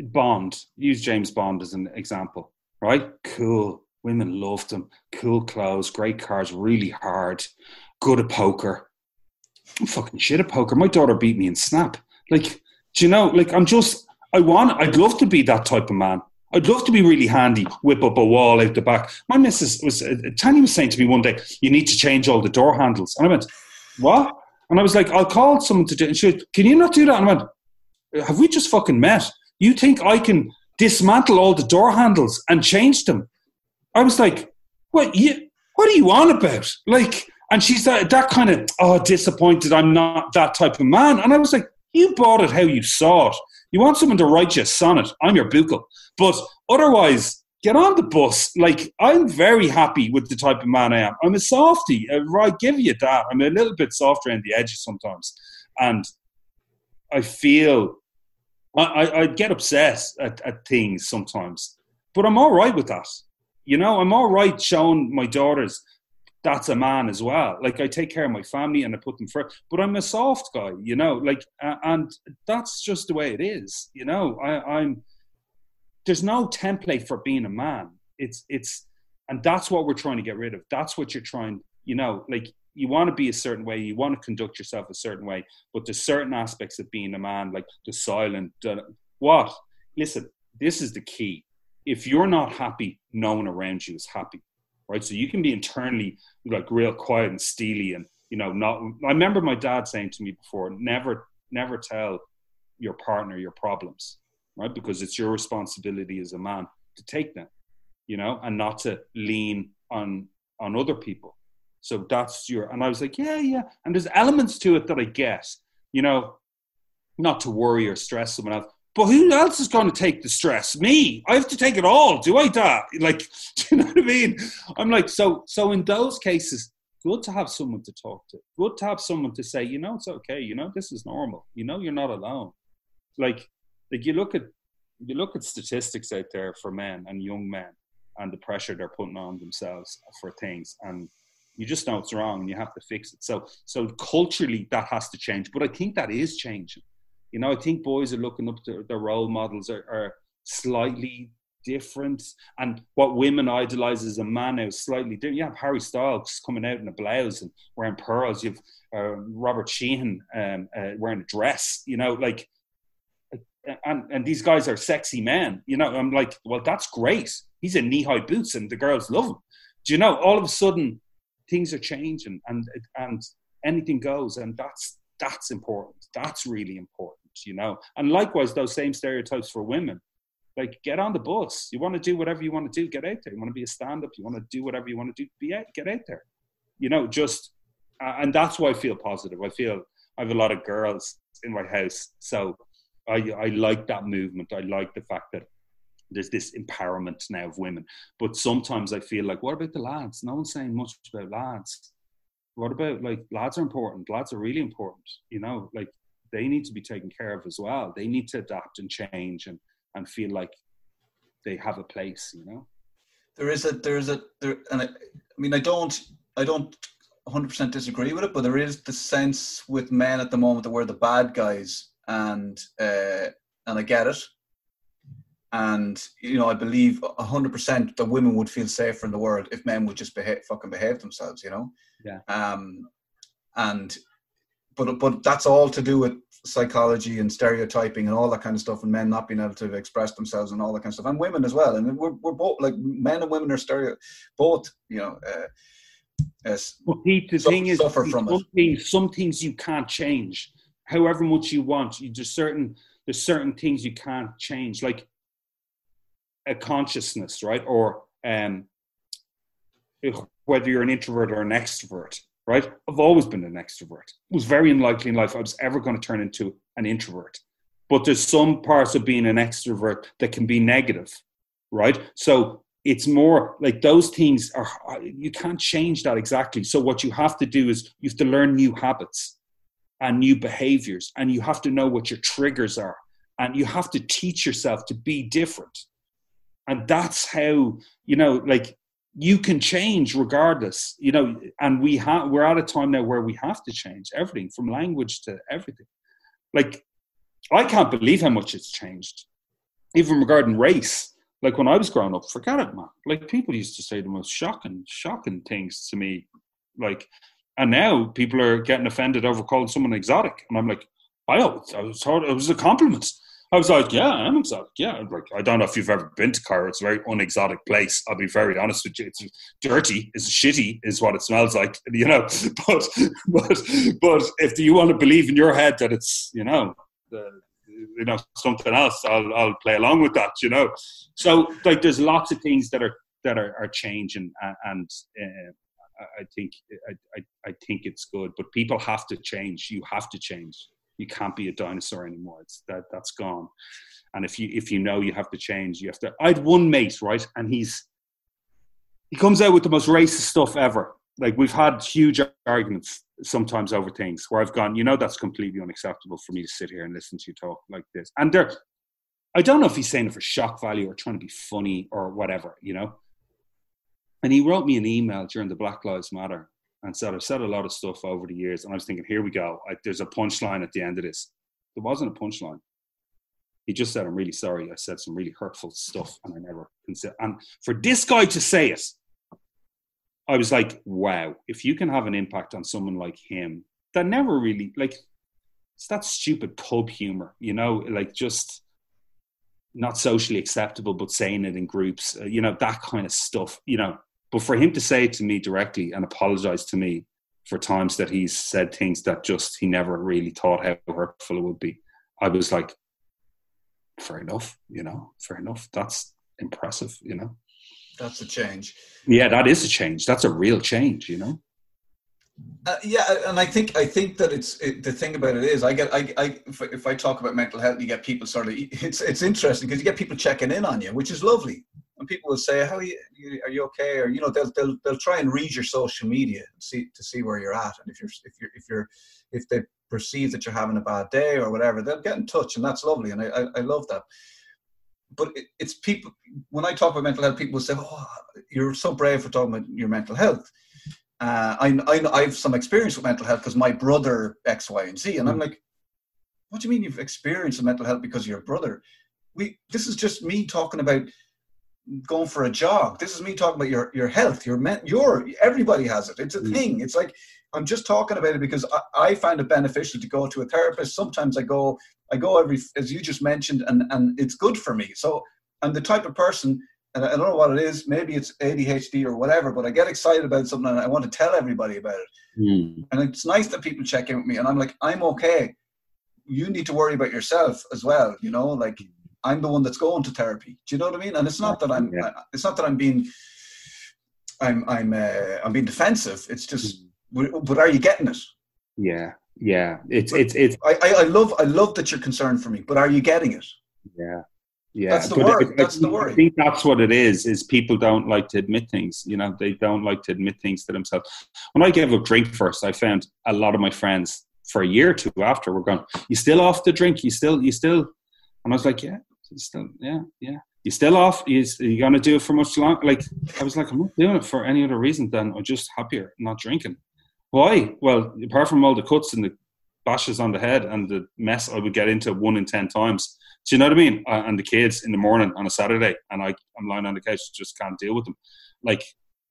Bond, use James Bond as an example, right? Cool, women loved him, cool clothes, great cars, really hard, good at poker. I'm fucking shit at poker. My daughter beat me in Snap. Like, do you know, like I'm just, I want, I'd love to be that type of man. I'd love to be really handy, whip up a wall out the back. My missus was, uh, Tanya was saying to me one day, you need to change all the door handles. And I went, what? And I was like, I'll call someone to do it. And she went, can you not do that? And I went, have we just fucking met? You think I can dismantle all the door handles and change them? I was like, what you, what are you on about? Like, and she's that, that kind of, oh, disappointed I'm not that type of man. And I was like, you bought it how you saw it. You want someone to write you a sonnet, I'm your buckle. But otherwise, get on the bus. Like, I'm very happy with the type of man I am. I'm a softie. I give you that. I'm a little bit soft around the edges sometimes. And I feel, I, I, I get upset at, at things sometimes. But I'm all right with that. You know, I'm all right showing my daughters that's a man as well. Like, I take care of my family and I put them first. But I'm a soft guy, you know. Like, uh, and that's just the way it is, you know. I, I'm... There's no template for being a man. It's, it's, and that's what we're trying to get rid of. That's what you're trying, you know, like you want to be a certain way, you want to conduct yourself a certain way, but there's certain aspects of being a man, like the silent, uh, what? Listen, this is the key. If you're not happy, no one around you is happy, right? So you can be internally like real quiet and steely and, you know, not, I remember my dad saying to me before, never, never tell your partner your problems. Right, because it's your responsibility as a man to take them, you know, and not to lean on on other people. So that's your, and I was like, yeah, yeah. And there's elements to it that I get, you know, not to worry or stress someone else. But who else is going to take the stress? Me. I have to take it all. Do I that? Like, do you know what I mean? I'm like, so so in those cases, good to have someone to talk to. Good to have someone to say, you know, it's okay. You know, this is normal. You know, you're not alone. Like. Like you look at you look at statistics out there for men and young men and the pressure they're putting on themselves for things, and you just know it's wrong and you have to fix it. So so culturally that has to change, but I think that is changing. You know, I think boys are looking up to their role models are, are slightly different, and what women idolize as a man now is slightly different. You have Harry Styles coming out in a blouse and wearing pearls. You have uh, Robert Sheehan um, uh, wearing a dress. You know, like. And, and these guys are sexy men, you know. I'm like, well, that's great. He's in knee-high boots, and the girls love him. Do you know? All of a sudden, things are changing, and and anything goes, and that's that's important. That's really important, you know. And likewise, those same stereotypes for women. Like, get on the bus. You want to do whatever you want to do. Get out there. You want to be a stand-up. You want to do whatever you want to do. Be out. Get out there. You know, just uh, and that's why I feel positive. I feel I have a lot of girls in my house, so. I, I like that movement. I like the fact that there's this empowerment now of women. But sometimes I feel like, what about the lads? No one's saying much about lads. What about, like, lads are important. Lads are really important. You know, like, they need to be taken care of as well. They need to adapt and change and, and feel like they have a place, you know? There is a, there is a, there, and I, I mean, I don't, I don't one hundred percent disagree with it, but there is the sense with men at the moment that we're the bad guys. And uh, and I get it. And, you know, I believe one hundred percent that women would feel safer in the world if men would just behave, fucking behave themselves, you know? Yeah. Um, and but but that's all to do with psychology and stereotyping and all that kind of stuff, and men not being able to express themselves and all that kind of stuff, and women as well. And we're we're both like, men and women are stereo, both, you know. Uh, Yes. But Pete, the suffer, thing is, suffer from some, it. Things, some things you can't change, however much you want. You just certain there's certain things you can't change, like a consciousness, right? Or um, whether you're an introvert or an extrovert, right? I've always been an extrovert. It was very unlikely in life I was ever going to turn into an introvert. But there's some parts of being an extrovert that can be negative, right? So it's more like those things are, you can't change that exactly. So what you have to do is you have to learn new habits and new behaviors, and you have to know what your triggers are, and you have to teach yourself to be different. And that's how, you know, like you can change regardless, you know, and we have, we're at a time now where we have to change everything from language to everything. Like, I can't believe how much it's changed, even regarding race. Like when I was growing up, forget it, man. Like people used to say the most shocking, shocking things to me. Like, and now people are getting offended over calling someone exotic. And I'm like, I always, I was told it was a compliment. I was like, yeah, I'm exotic. Yeah. Like, I don't know if you've ever been to Cairo. It's a very unexotic place. I'll be very honest with you. It's dirty. It's shitty is what it smells like, you know, but, but, but if you want to believe in your head that it's, you know, the, you know, something else, I'll I'll play along with that, you know. So like there's lots of things that are that are, are changing, and, and uh, I think I, I I think it's good, but people have to change. You have to change. You can't be a dinosaur anymore. It's that that's gone. And if you if you know you have to change, you have to. I had one mate, right, and he's he comes out with the most racist stuff ever. Like we've had huge arguments sometimes over things where I've gone, you know, that's completely unacceptable for me to sit here and listen to you talk like this. And there, I don't know if he's saying it for shock value or trying to be funny or whatever, you know. And he wrote me an email during the Black Lives Matter and said, I've said a lot of stuff over the years. And I was thinking, here we go. I, there's a punchline at the end of this. There wasn't a punchline. He just said, I'm really sorry. I said some really hurtful stuff and I never consider. And for this guy to say it, I was like, wow, if you can have an impact on someone like him, that never really, like, it's that stupid pub humor, you know, like just not socially acceptable, but saying it in groups, you know, that kind of stuff, you know. But for him to say it to me directly and apologize to me for times that he's said things that just he never really thought how hurtful it would be, I was like, fair enough, you know, fair enough. That's impressive, you know. That's a change. Yeah, that is a change. That's a real change, you know. Uh, yeah, and I think I think that it's it, the thing about it is I get I, I if, I if I talk about mental health, you get people sort of it's it's interesting because you get people checking in on you, which is lovely. And people will say, "How are you? Are you okay?" Or you know, they'll they'll they'll try and read your social media and see to see where you're at, and if you're if you're if you're if they perceive that you're having a bad day or whatever, they'll get in touch, and that's lovely, and I I, I love that. But it's people, when I talk about mental health, people will say, oh, you're so brave for talking about your mental health. Uh, I, I, I have some experience with mental health because my brother X, Y, and Z. And I'm like, what do you mean you've experienced mental health because of your brother? We, this is just me talking about going for a jog. This is me talking about your, your health, your, men, your, everybody has it. It's a mm. thing. It's like, I'm just talking about it because I, I find it beneficial to go to a therapist. Sometimes I go, I go every, as you just mentioned, and, and it's good for me. So I'm the type of person, and I, I don't know what it is, maybe it's A D H D or whatever, but I get excited about something and I want to tell everybody about it. Mm. And it's nice that people check in with me and I'm like, I'm okay. You need to worry about yourself as well. You know, like I'm the one that's going to therapy. Do you know what I mean? And it's not that I'm, yeah. it's not that I'm being, I'm, I'm, uh, I'm being defensive. It's just, mm. But are you getting it? Yeah, yeah. It's but it's it's. I, I love I love that you're concerned for me, but are you getting it? Yeah, yeah. That's the word. That's the word. I think that's what it is. Is people don't like to admit things. You know, they don't like to admit things to themselves. When I gave up drink first, I found a lot of my friends for a year or two after were going, "You still off the drink? You still you still?" And I was like, "Yeah, still, yeah, yeah." You still off? You you gonna do it for much longer? Like I was like, I'm not doing it for any other reason than I'm just happier not drinking. Why? Well, apart from all the cuts and the bashes on the head and the mess I would get into one in ten times. Do you know what I mean? Uh, and the kids in the morning on a Saturday and I, I'm lying on the couch, just can't deal with them. Like,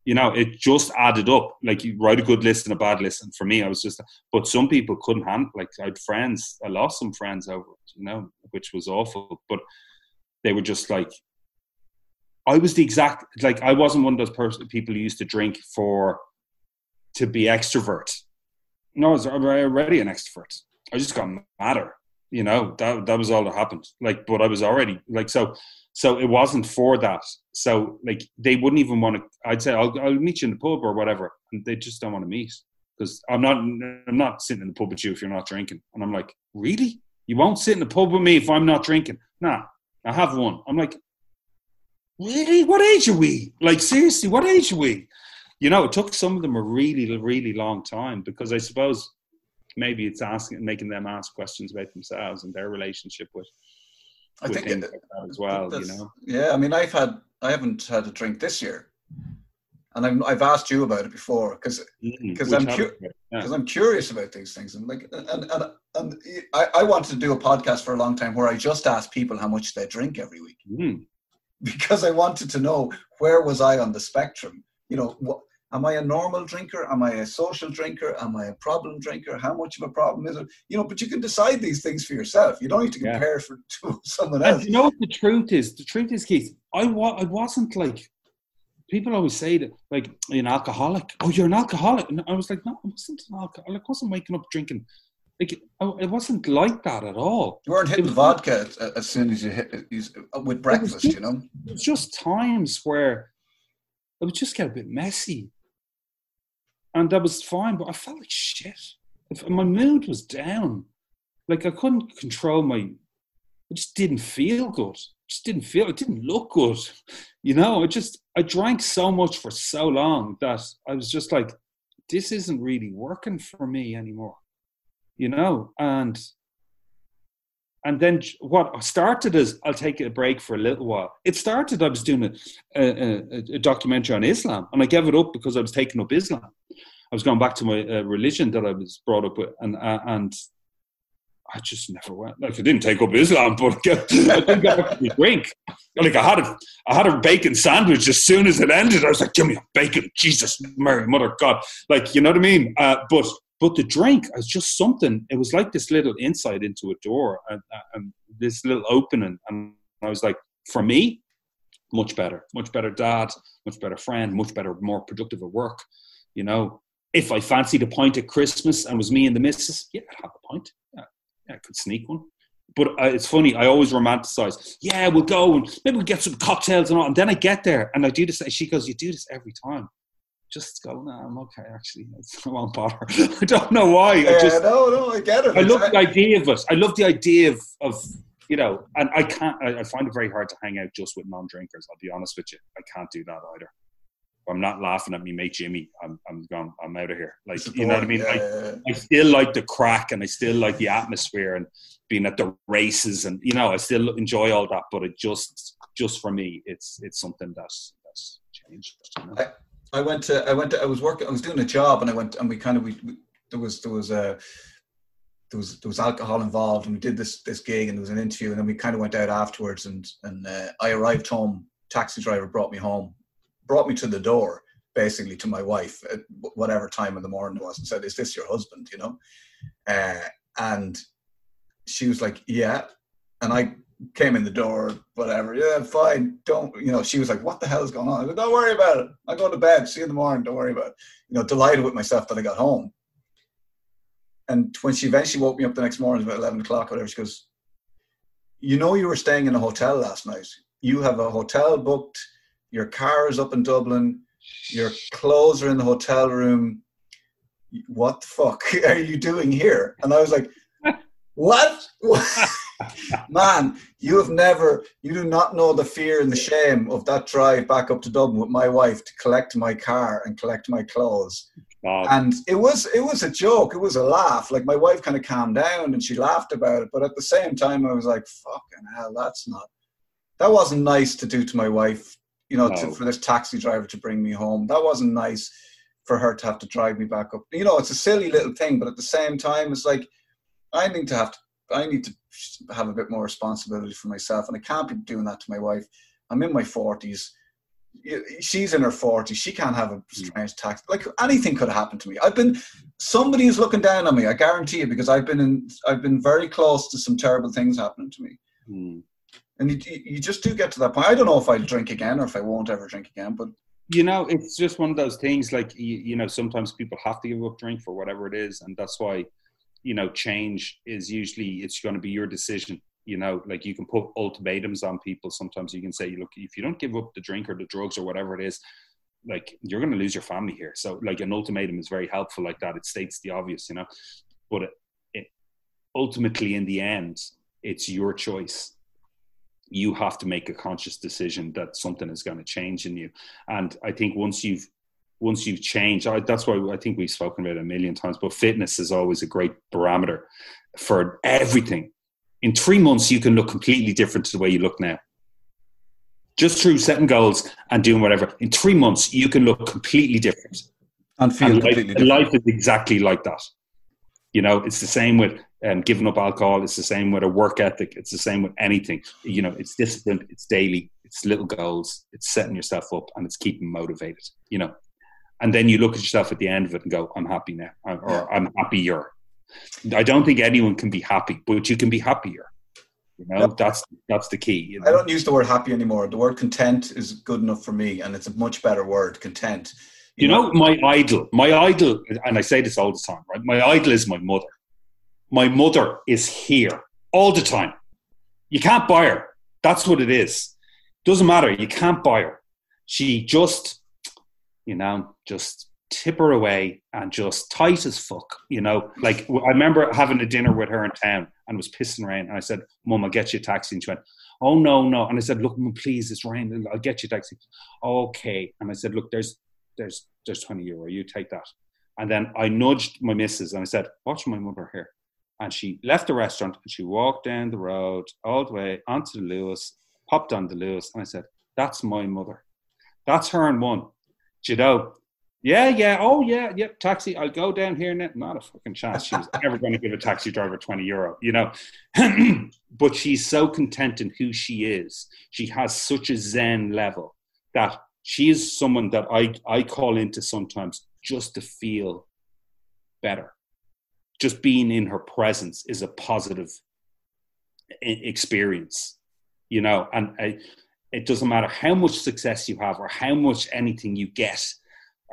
you know, it just added up. Like, you write a good list and a bad list. And for me, I was just, but some people couldn't handle, like, I had friends, I lost some friends over it, you know, which was awful. But they were just like, I was the exact, like, I wasn't one of those person, people who used to drink for, to be extrovert. No, I was already an extrovert. I just got madder, you know, that that was all that happened. Like, but I was already, like, so, so it wasn't for that. So, like, they wouldn't even want to, I'd say, I'll, I'll meet you in the pub or whatever. And they just don't want to meet. Because I'm not, I'm not sitting in the pub with you if you're not drinking. And I'm like, really? You won't sit in the pub with me if I'm not drinking? Nah, I have one. I'm like, really? What age are we? Like, seriously, what age are we? You know, it took some of them a really, really long time, because I suppose maybe it's asking, making them ask questions about themselves and their relationship with, with I think it, like that as well. You know, yeah. I mean, I've had, I haven't had a drink this year, and I've, I've asked you about it before because because mm-hmm. I'm because cu- yeah. I'm curious about these things. And like, and and, and, and I, I wanted to do a podcast for a long time where I just asked people how much they drink every week. Mm. Because I wanted to know, where was I on the spectrum? You know, what, am I a normal drinker? Am I a social drinker? Am I a problem drinker? How much of a problem is it? You know, but you can decide these things for yourself. You don't need to compare yeah. for to someone else. And you know what the truth is? The truth is, Keith, I, wa- I wasn't like, people always say that, like, you're an alcoholic. Oh, you're an alcoholic. And I was like, no, I wasn't an alcoholic. I wasn't waking up drinking. Like, it wasn't like that at all. You weren't hitting was, vodka as soon as you hit it with breakfast, just, you know? It was just times where it would just get a bit messy. And that was fine, but I felt like shit. If my mood was down. Like, I couldn't control my... I just didn't feel good. just didn't feel... It didn't look good. You know, I just... I drank so much for so long that I was just like, this isn't really working for me anymore. You know, and and then what started is, I'll take a break for a little while. It started, I was doing a, a, a documentary on Islam, and I gave it up because I was taking up Islam. I was going back to my uh, religion that I was brought up with, and uh, and I just never went. Like, I didn't take up Islam, but I didn't get up to drink. Like, I had a I had a bacon sandwich as soon as it ended. I was like, give me a bacon, Jesus, Mary, Mother, God. Like, you know what I mean? Uh, but... But the drink was just something. It was like this little insight into a door, and, and this little opening. And I was like, for me, much better. Much better dad, much better friend, much better, more productive at work. You know, if I fancied a pint at Christmas and was me and the missus, yeah, I'd have a pint. Yeah, yeah, I could sneak one. But uh, it's funny, I always romanticize. Yeah, we'll go and maybe we'll get some cocktails and all. And then I get there and I do this. And she goes, you do this every time. Just go, no, I'm okay, actually. I won't bother. I don't know why. I just, yeah, no, no, I get it. I love the idea of it. I love the idea of, of you know, and I can't, I, I find it very hard to hang out just with non-drinkers. I'll be honest with you. I can't do that either. I'm not laughing at me mate Jimmy. I'm I'm gone. I'm out of here. Like, you know what I mean? Yeah, I, yeah. I still like the crack, and I still like the atmosphere and being at the races, and, you know, I still enjoy all that, but it just, just for me, it's, it's something that's, that's changed. You know? I, I went to, I went to, I was working, I was doing a job, and I went, and we kind of, we, we there was, there was a, there was, there was alcohol involved, and we did this, this gig, and there was an interview, and then we kind of went out afterwards, and, and uh, I arrived home, taxi driver brought me home, brought me to the door, basically, to my wife, at whatever time in the morning it was, and said, is this your husband, you know? Uh, and she was like, yeah, and I came in the door, whatever, yeah, fine, don't, you know, she was like, what the hell is going on? I said, don't worry about it. I'll go to bed, see you in the morning, don't worry about it. You know, delighted with myself that I got home. And when she eventually woke me up the next morning, about eleven o'clock, whatever, she goes, you know, you were staying in a hotel last night. You have a hotel booked, your car is up in Dublin, your clothes are in the hotel room. What the fuck are you doing here? And I was like, what? What? Man, you have never, you do not know the fear and the shame of that drive back up to Dublin with my wife to collect my car and collect my clothes. Wow. And it was, it was a joke. It was a laugh. Like, my wife kind of calmed down and she laughed about it. But at the same time, I was like, fucking hell, that's not, that wasn't nice to do to my wife, you know, no. to, for this taxi driver to bring me home. That wasn't nice for her to have to drive me back up. You know, it's a silly little thing, but at the same time, it's like, I need to have to, I need to have a bit more responsibility for myself, and I can't be doing that to my wife. I'm in my forties. she's in her forties. She can't have a strange tax. Like, anything could have happened to me. I've been, somebody is looking down on me. I guarantee you, because I've been in, I've been very close to some terrible things happening to me. Mm. And you, you just do get to that point. I don't know if I'll drink again or if I won't ever drink again, but. You know, it's just one of those things, like, you, you know, sometimes people have to give up drink for whatever it is. And that's why, you know, change is usually, it's going to be your decision. You know, like, you can put ultimatums on people. Sometimes you can say, look, if you don't give up the drink or the drugs or whatever it is, like, you're going to lose your family here. So, like, an ultimatum is very helpful like that. It states the obvious, you know, but it, it ultimately, in the end, it's your choice. You have to make a conscious decision that something is going to change in you. And I think once you've, once you've changed, I, that's why I think we've spoken about it a million times, but fitness is always a great barometer for everything. In three months, you can look completely different to the way you look now. Just through setting goals and doing whatever. In three months, you can look completely different. And feel and completely life, different. Life is exactly like that. You know, it's the same with um, giving up alcohol. It's the same with a work ethic. It's the same with anything. You know, it's discipline. It's daily. It's little goals. It's setting yourself up, and it's keeping motivated, you know. And then you look at yourself at the end of it and go, I'm happy now. Or I'm happier. I don't think anyone can be happy, but you can be happier. You know, yep. that's that's the key. You know? I don't use the word happy anymore. The word content is good enough for me, and it's a much better word, content. You, you know, know, my idol, my idol, and I say this all the time, right? My idol is my mother. My mother is here all the time. You can't buy her. That's what it is. Doesn't matter. You can't buy her. She just, you know, just... tip her away and just tight as fuck, you know. Like, I remember having a dinner with her in town, and it was pissing rain, and I said, Mum, I'll get you a taxi. And she went, oh no, no. And I said, look, Mum, please, it's raining, I'll get you a taxi. Okay. And I said, look, there's there's there's twenty euro, you take that. And then I nudged my missus and I said, watch my mother here. And she left the restaurant and she walked down the road all the way onto the Lewis, popped on the Lewis, and I said, that's my mother. That's her and one. Do you know? Yeah, yeah, oh yeah, yep, taxi, I'll go down here now. Not a fucking chance. She was never going to give a taxi driver twenty euro, you know. But she's so content in who she is. She has such a zen level that she is someone that I, I call into sometimes just to feel better. Just being in her presence is a positive experience, you know. And I, it doesn't matter how much success you have or how much anything you get,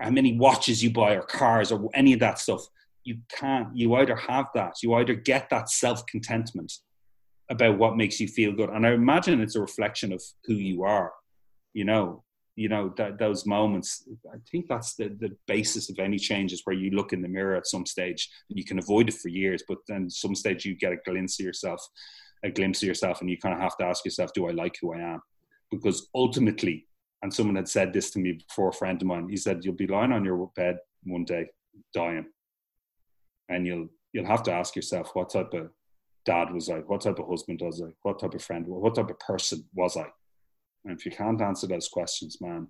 how many watches you buy or cars or any of that stuff, you can't, you either have that, you either get that self-contentment about what makes you feel good. And I imagine it's a reflection of who you are, you know, you know, th- those moments. I think that's the, the basis of any change, is where you look in the mirror at some stage. You can avoid it for years, but then some stage you get a glimpse of yourself, a glimpse of yourself, and you kind of have to ask yourself, do I like who I am? Because ultimately, and someone had said this to me before, a friend of mine, he said, you'll be lying on your bed one day, dying. And you'll you'll have to ask yourself, what type of dad was I? What type of husband was I? What type of friend? What type of person was I? And if you can't answer those questions, man.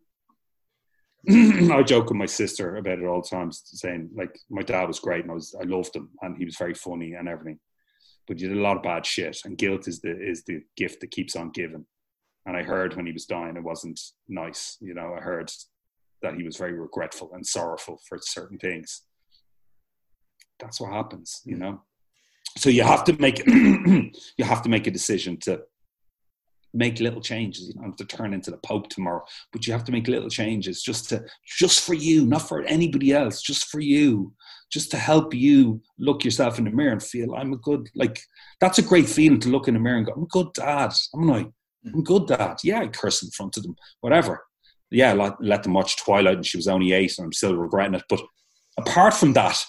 I joke with my sister about it all the time, saying, like, my dad was great and I, was, I loved him and he was very funny and everything. But you did a lot of bad shit, and guilt is the is the gift that keeps on giving. And I heard when he was dying, it wasn't nice. You know, I heard that he was very regretful and sorrowful for certain things. That's what happens, you know? So you have to make, you have to make a decision to make little changes. You don't have to turn into the Pope tomorrow, but you have to make little changes just to, just for you, not for anybody else, just for you, just to help you look yourself in the mirror and feel, I'm a good, like, that's a great feeling, to look in the mirror and go, I'm a good dad, I'm not. I'm good, Dad. Yeah, I curse in front of them, whatever. Yeah, I let, let them watch Twilight, and she was only eight, and I'm still regretting it. But apart from that,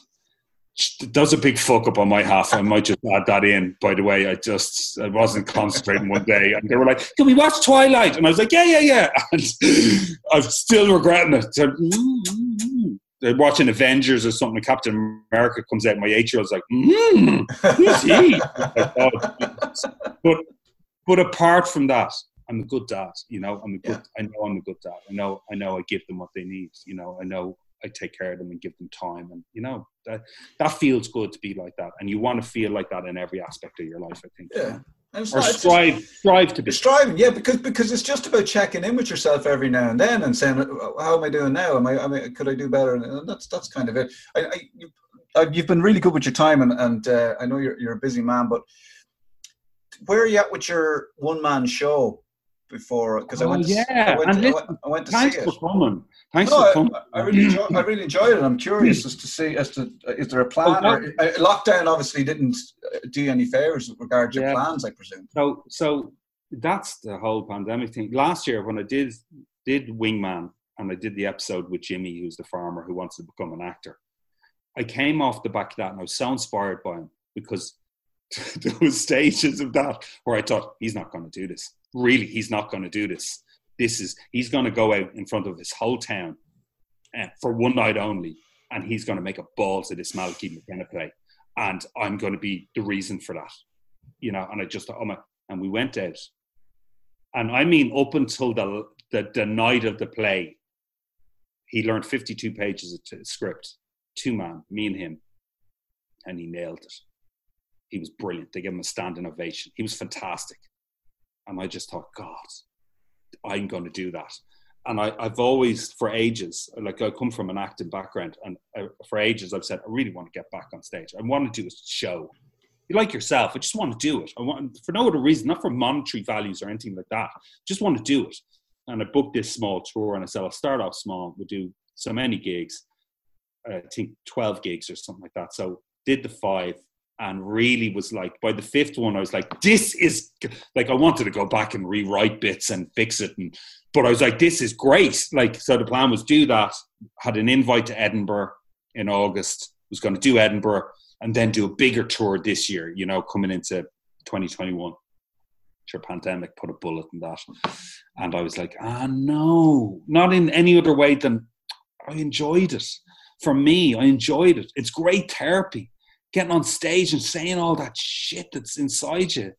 there's a big fuck up on my half. I might just add that in, by the way. I just, I wasn't concentrating one day, and they were like, can we watch Twilight? And I was like, yeah, yeah, yeah. And I'm still regretting it. So, they're watching Avengers or something. Captain America comes out. My eight-year-old's like, mmm, who's he? Like, oh. But... But apart from that, I'm a good dad, you know, I'm a good, yeah. I know I'm a good dad. I know, I know I give them what they need, you know, I know I take care of them and give them time. And, you know, that, that feels good to be like that. And you want to feel like that in every aspect of your life, I think. Yeah. And it's or not, strive, it's just, strive to be. Striving, yeah, because because it's just about checking in with yourself every now and then and saying, "How am I doing now? Am I? Am I could I do better?" And that's that's kind of it. I, I, you, I, you've been really good with your time, and and uh, I know you're you're a busy man, but where are you at with your one man show? Before, because oh, I went to, yeah. I went to, listen, I went, I went to see it. Thanks for coming. Thanks no, for coming. I, I really enjoy, I really enjoyed it. I'm curious as to see as to is there a plan? Oh, or, uh, lockdown obviously didn't do any favors with regard to yeah. plans, I presume. So, so that's the whole pandemic thing. Last year, when I did did Wingman and I did the episode with Jimmy, who's the farmer who wants to become an actor, I came off the back of that and I was so inspired by him because those stages of that where I thought he's not going to do this. Really, he's not going to do this. This is he's going to go out in front of his whole town uh, for one night only, and he's going to make a ball to this Malky McKenna play, and I'm going to be the reason for that, you know. And I just thought, oh my! And we went out, and I mean, up until the the, the night of the play, he learned fifty-two pages of t- script, two man, me and him, and he nailed it. He was brilliant. They gave him a standing ovation. He was fantastic. And I just thought, God, I'm going to do that. And I, I've always, for ages, like I come from an acting background, and I, for ages I've said, I really want to get back on stage. I want to do a show. You like yourself, I just want to do it. I want, for no other reason, not for monetary values or anything like that. Just want to do it. And I booked this small tour, and I said, I'll start off small. We'll do so many gigs. I think twelve gigs or something like that. So did the five. And really was like, by the fifth one, I was like, this is, like, I wanted to go back and rewrite bits and fix it. And But I was like, this is great. Like, so the plan was do that, had an invite to Edinburgh in August, was going to do Edinburgh, and then do a bigger tour this year, you know, coming into twenty twenty-one. Sure, pandemic put a bullet in that. And I was like, ah, no, not in any other way than I enjoyed it. For me, I enjoyed it. It's great therapy. Getting on stage and saying all that shit that's inside you.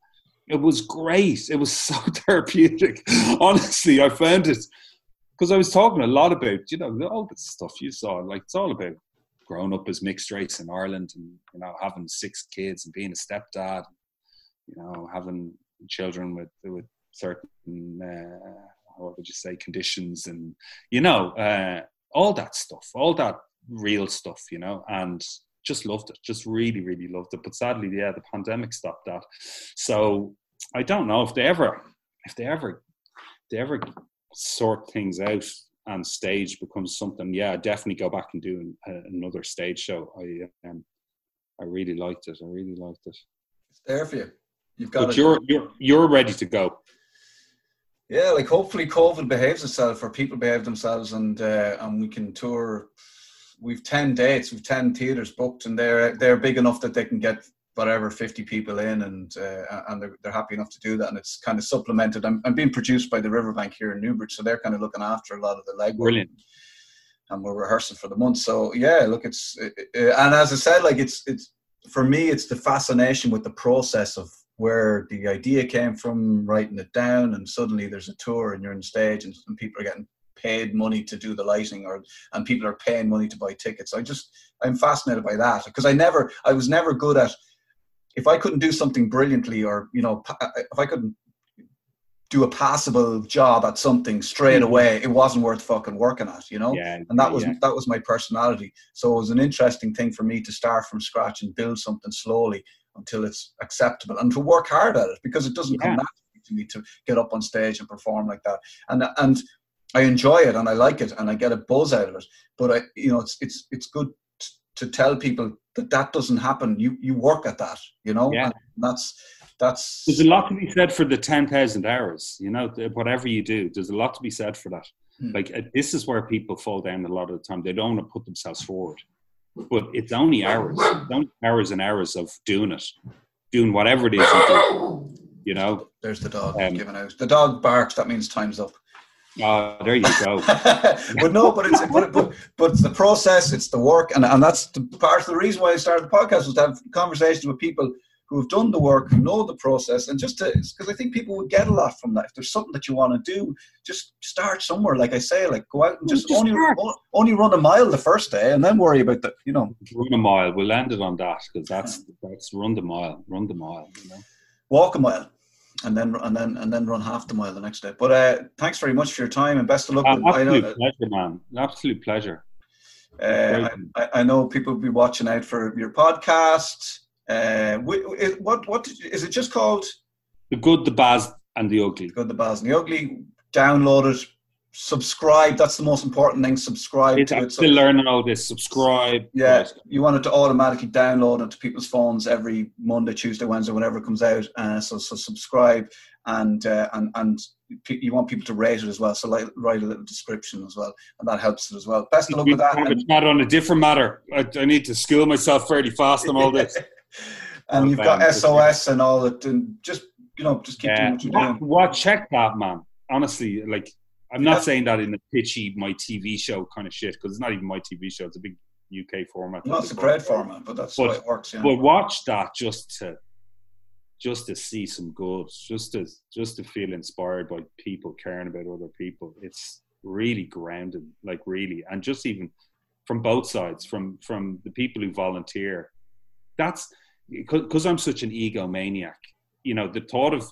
It was great. It was so therapeutic. Honestly, I found it. Because I was talking a lot about, you know, all this stuff you saw. Like, it's all about growing up as mixed race in Ireland and, you know, having six kids and being a stepdad. You know, having children with, with certain, uh, what would you say, conditions and, you know, uh, all that stuff. All that real stuff, you know. And just loved it, just really, really loved it. But sadly, yeah, the pandemic stopped that. So I don't know if they ever, if they ever, if they ever sort things out and stage becomes something. Yeah, I'd definitely go back and do an, uh, another stage show. I, um, I really liked it. I really liked it. It's there for you. You've got. But it. You're you're you're ready to go. Yeah, like hopefully COVID behaves itself, or people behave themselves, and uh, and we can tour. We've ten dates, we've ten theatres booked, and they're they're big enough that they can get whatever fifty people in, and uh, and they're they're happy enough to do that. And it's kind of supplemented. I'm I'm being produced by the Riverbank here in Newbridge, so they're kind of looking after a lot of the legwork. Brilliant. And we're rehearsing for the month. So yeah, look, it's it, it, and as I said, like it's it's for me, it's the fascination with the process of where the idea came from, writing it down, and suddenly there's a tour, and you're on stage, and, and people are getting paid money to do the lighting, or and people are paying money to buy tickets. I just I'm fascinated by that, because I never I was never good at, if I couldn't do something brilliantly, or you know, if I couldn't do a passable job at something straight away, it wasn't worth fucking working at, you know. Yeah, and that was yeah. that was my personality. So it was an interesting thing for me to start from scratch and build something slowly until it's acceptable, and to work hard at it, because it doesn't yeah. come naturally to me to get up on stage and perform like that. And and I enjoy it, and I like it, and I get a buzz out of it. But I, you know, it's it's it's good t- to tell people that that doesn't happen. You you work at that, you know. Yeah. And that's that's. There's a lot to be said for the ten thousand hours. You know, whatever you do, there's a lot to be said for that. Hmm. Like uh, this is where people fall down a lot of the time. They don't want to put themselves forward, but it's only hours, it's only hours and hours of doing it, doing whatever it is. You, do, you know. There's the dog um, giving out. The dog barks. That means time's up. Oh, there you go. But no, but it's but, but but it's the process, it's the work, and, and that's the part of the reason why I started the podcast, was to have conversations with people who have done the work, who know the process, and just to, because I think people would get a lot from that. If there's something that you want to do, just start somewhere. Like I say, like go out and just, just only only run a mile the first day, and then worry about the, you know. Run a mile. We'll end it on that, because that's that's run the mile, run the mile. You know? Walk a mile. and then and then and then run half the mile the next day. But uh, thanks very much for your time and best of luck. Uh, with, absolute I know, pleasure, man. An absolute pleasure. Uh, I, I know people will be watching out for your podcast. Uh, what what did you, is it just called? The Good, the Baz, and the Ugly. The Good, the Baz, and the Ugly. Download it. Subscribe. That's the most important thing. Subscribe it's, to I'm it. Still so, learning all this. Subscribe. Yeah, you want it to automatically download it to people's phones every Monday, Tuesday, Wednesday, whenever it comes out. Uh, so, so subscribe, and uh, and and you want people to rate it as well. So, like, write a little description as well, and that helps it as well. Best of luck with that. Have a chat on a different matter. I, I need to school myself fairly fast on all this. And oh, you've man. Got S O S and all that, and just you know, just keep yeah. doing what you're doing. What check that, man? Honestly, like. I'm not saying that in a pitchy, my T V show kind of shit, because it's not even my T V show. It's a big U K format. No, it's a great format, but that's but, how it works. Yeah. But watch that just to just to see some good, just to just to feel inspired by people caring about other people. It's really grounding, like really, and just even from both sides, from from the people who volunteer. That's because I'm such an egomaniac. You know, the thought of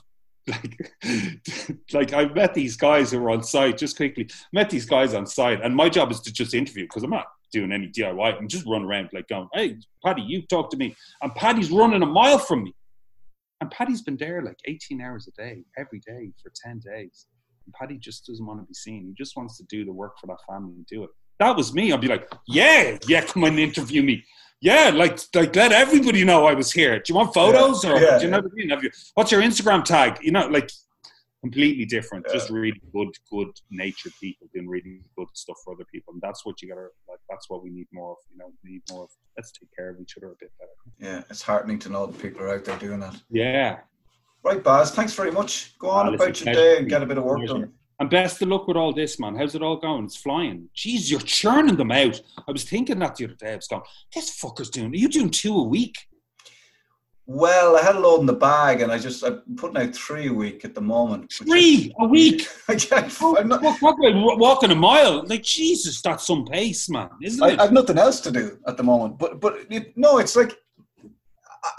Like, like I've met these guys who are on site, just quickly, met these guys on site, and my job is to just interview because I'm not doing any D I Y. I'm just running around like going, hey, Paddy, you talk to me. And Paddy's running a mile from me. And Paddy's been there like eighteen hours a day, every day for ten days. And Paddy just doesn't want to be seen. He just wants to do the work for that family and do it. That was me. I'd be like, yeah, yeah, come and interview me. Yeah, like, like let everybody know I was here. Do you want photos? Yeah, or yeah, do you know yeah. what I mean? Have you, what's your Instagram tag? You know, like, completely different. Yeah. Just really good, good-natured people doing really good stuff for other people. And that's what you got to, like, that's what we need more of, you know, we need more of. Let's take care of each other a bit better. Yeah, it's heartening to know that people are out there doing that. Yeah. Right, Baz, thanks very much. Go on well, about your day and get a bit of work pleasure. Done. And best of luck with all this, man. How's it all going? It's flying. Jeez, you're churning them out. I was thinking that the other day. I was going, this fucker's doing, are you doing two a week? Well, I had a load in the bag and I just, I'm putting out three a week at the moment. Three is, a week? I can't, oh, I'm not, fuck, fuck, walking a mile. Like, Jesus, that's some pace, man, isn't I, it? I have nothing else to do at the moment. But, but it, no, it's like,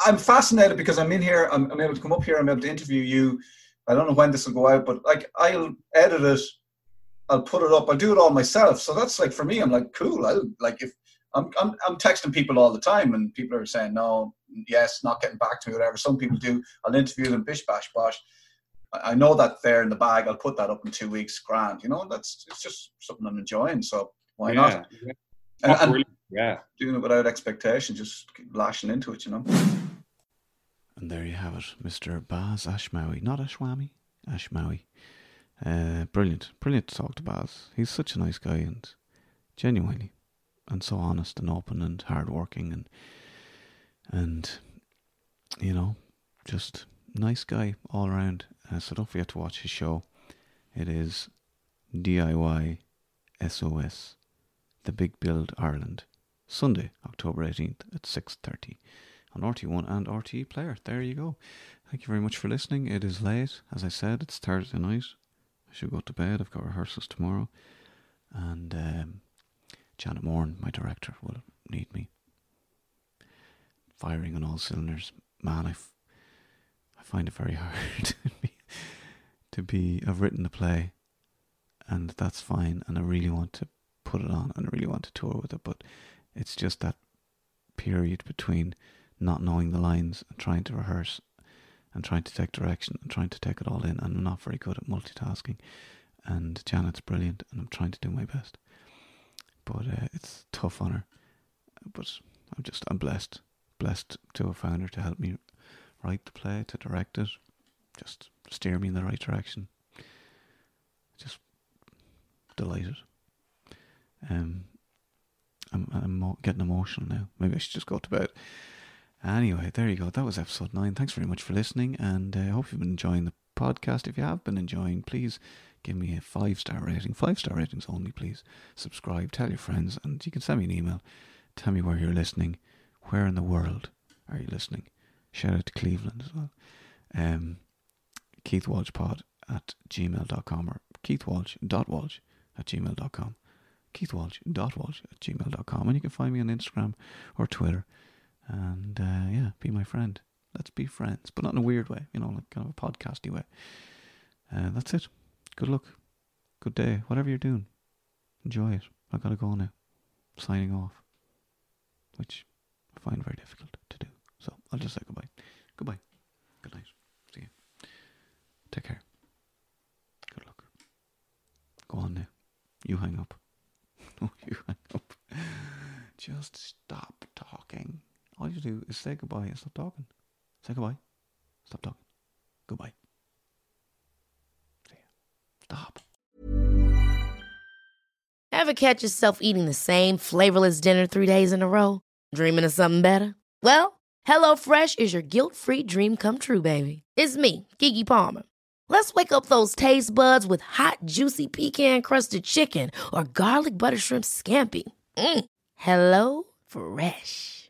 I'm fascinated because I'm in here, I'm, I'm able to come up here, I'm able to interview you. I don't know when this will go out, but like I'll edit it, I'll put it up, I'll do it all myself. So that's like for me, I'm like cool. I like if I'm I'm I'm texting people all the time, and people are saying no, yes, not getting back to me, whatever. Some people do. I'll interview them, bish bash bosh. I know that there in the bag. I'll put that up in two weeks, grand. You know, that's it's just something I'm enjoying. So why yeah. not? Yeah. And, and really, yeah, doing it without expectation, just lashing into it, you know. And there you have it, Mister Baz Ashmawy. Not Ashwami, Ashmawy. Uh, brilliant, brilliant to talk to Baz. He's such a nice guy and genuinely, and so honest and open and hardworking and, and you know, just nice guy all around. Uh, so don't forget to watch his show. It is D I Y S O S, The Big Build Ireland, Sunday, October eighteenth at six thirty. On R T one and R T E player. There you go. Thank you very much for listening. It is late. As I said, it's Thursday night. I should go to bed. I've got rehearsals tomorrow. And um, Janet Moran, my director, will need me. Firing on all cylinders. Man, I, f- I find it very hard to be, to be... I've written the play, and that's fine, and I really want to put it on, and I really want to tour with it, but it's just that period between not knowing the lines and trying to rehearse and trying to take direction and trying to take it all in, and I'm not very good at multitasking, and Janet's brilliant and I'm trying to do my best, but uh, it's tough on her, but I'm just I'm blessed blessed to have found her to help me write the play, to direct it, just steer me in the right direction. Just delighted. um, I'm, I'm getting emotional now. Maybe I should just go to bed. Anyway, there you go. That was episode nine. Thanks very much for listening, and I uh, hope you've been enjoying the podcast. If you have been enjoying, please give me a five-star rating. Five-star ratings only, please. Subscribe, tell your friends, and you can send me an email. Tell me where you're listening. Where in the world are you listening? Shout out to Cleveland as well. Um, Keith Walsh pod at gmail dot com or keithwalsh.walsh at gmail dot com. keithwalsh.walsh at gmail dot com. And you can find me on Instagram or Twitter. And uh, yeah, be my friend. Let's be friends, but not in a weird way, you know, like kind of a podcasty way. Uh, that's it. Good luck. Good day. Whatever you're doing, enjoy it. I gotta go now. Signing off, which I find very difficult to do. So I'll just say goodbye. Goodbye. Good night. See you. Take care. Good luck. Go on now. You hang up. No, you hang up. Just stop talking. All you do is say goodbye and stop talking. Say goodbye. Stop talking. Goodbye. See ya. Stop. Ever catch yourself eating the same flavorless dinner three days in a row? Dreaming of something better? Well, HelloFresh is your guilt-free dream come true, baby. It's me, Keke Palmer. Let's wake up those taste buds with hot, juicy pecan-crusted chicken or garlic butter shrimp scampi. Mm. Hello Fresh.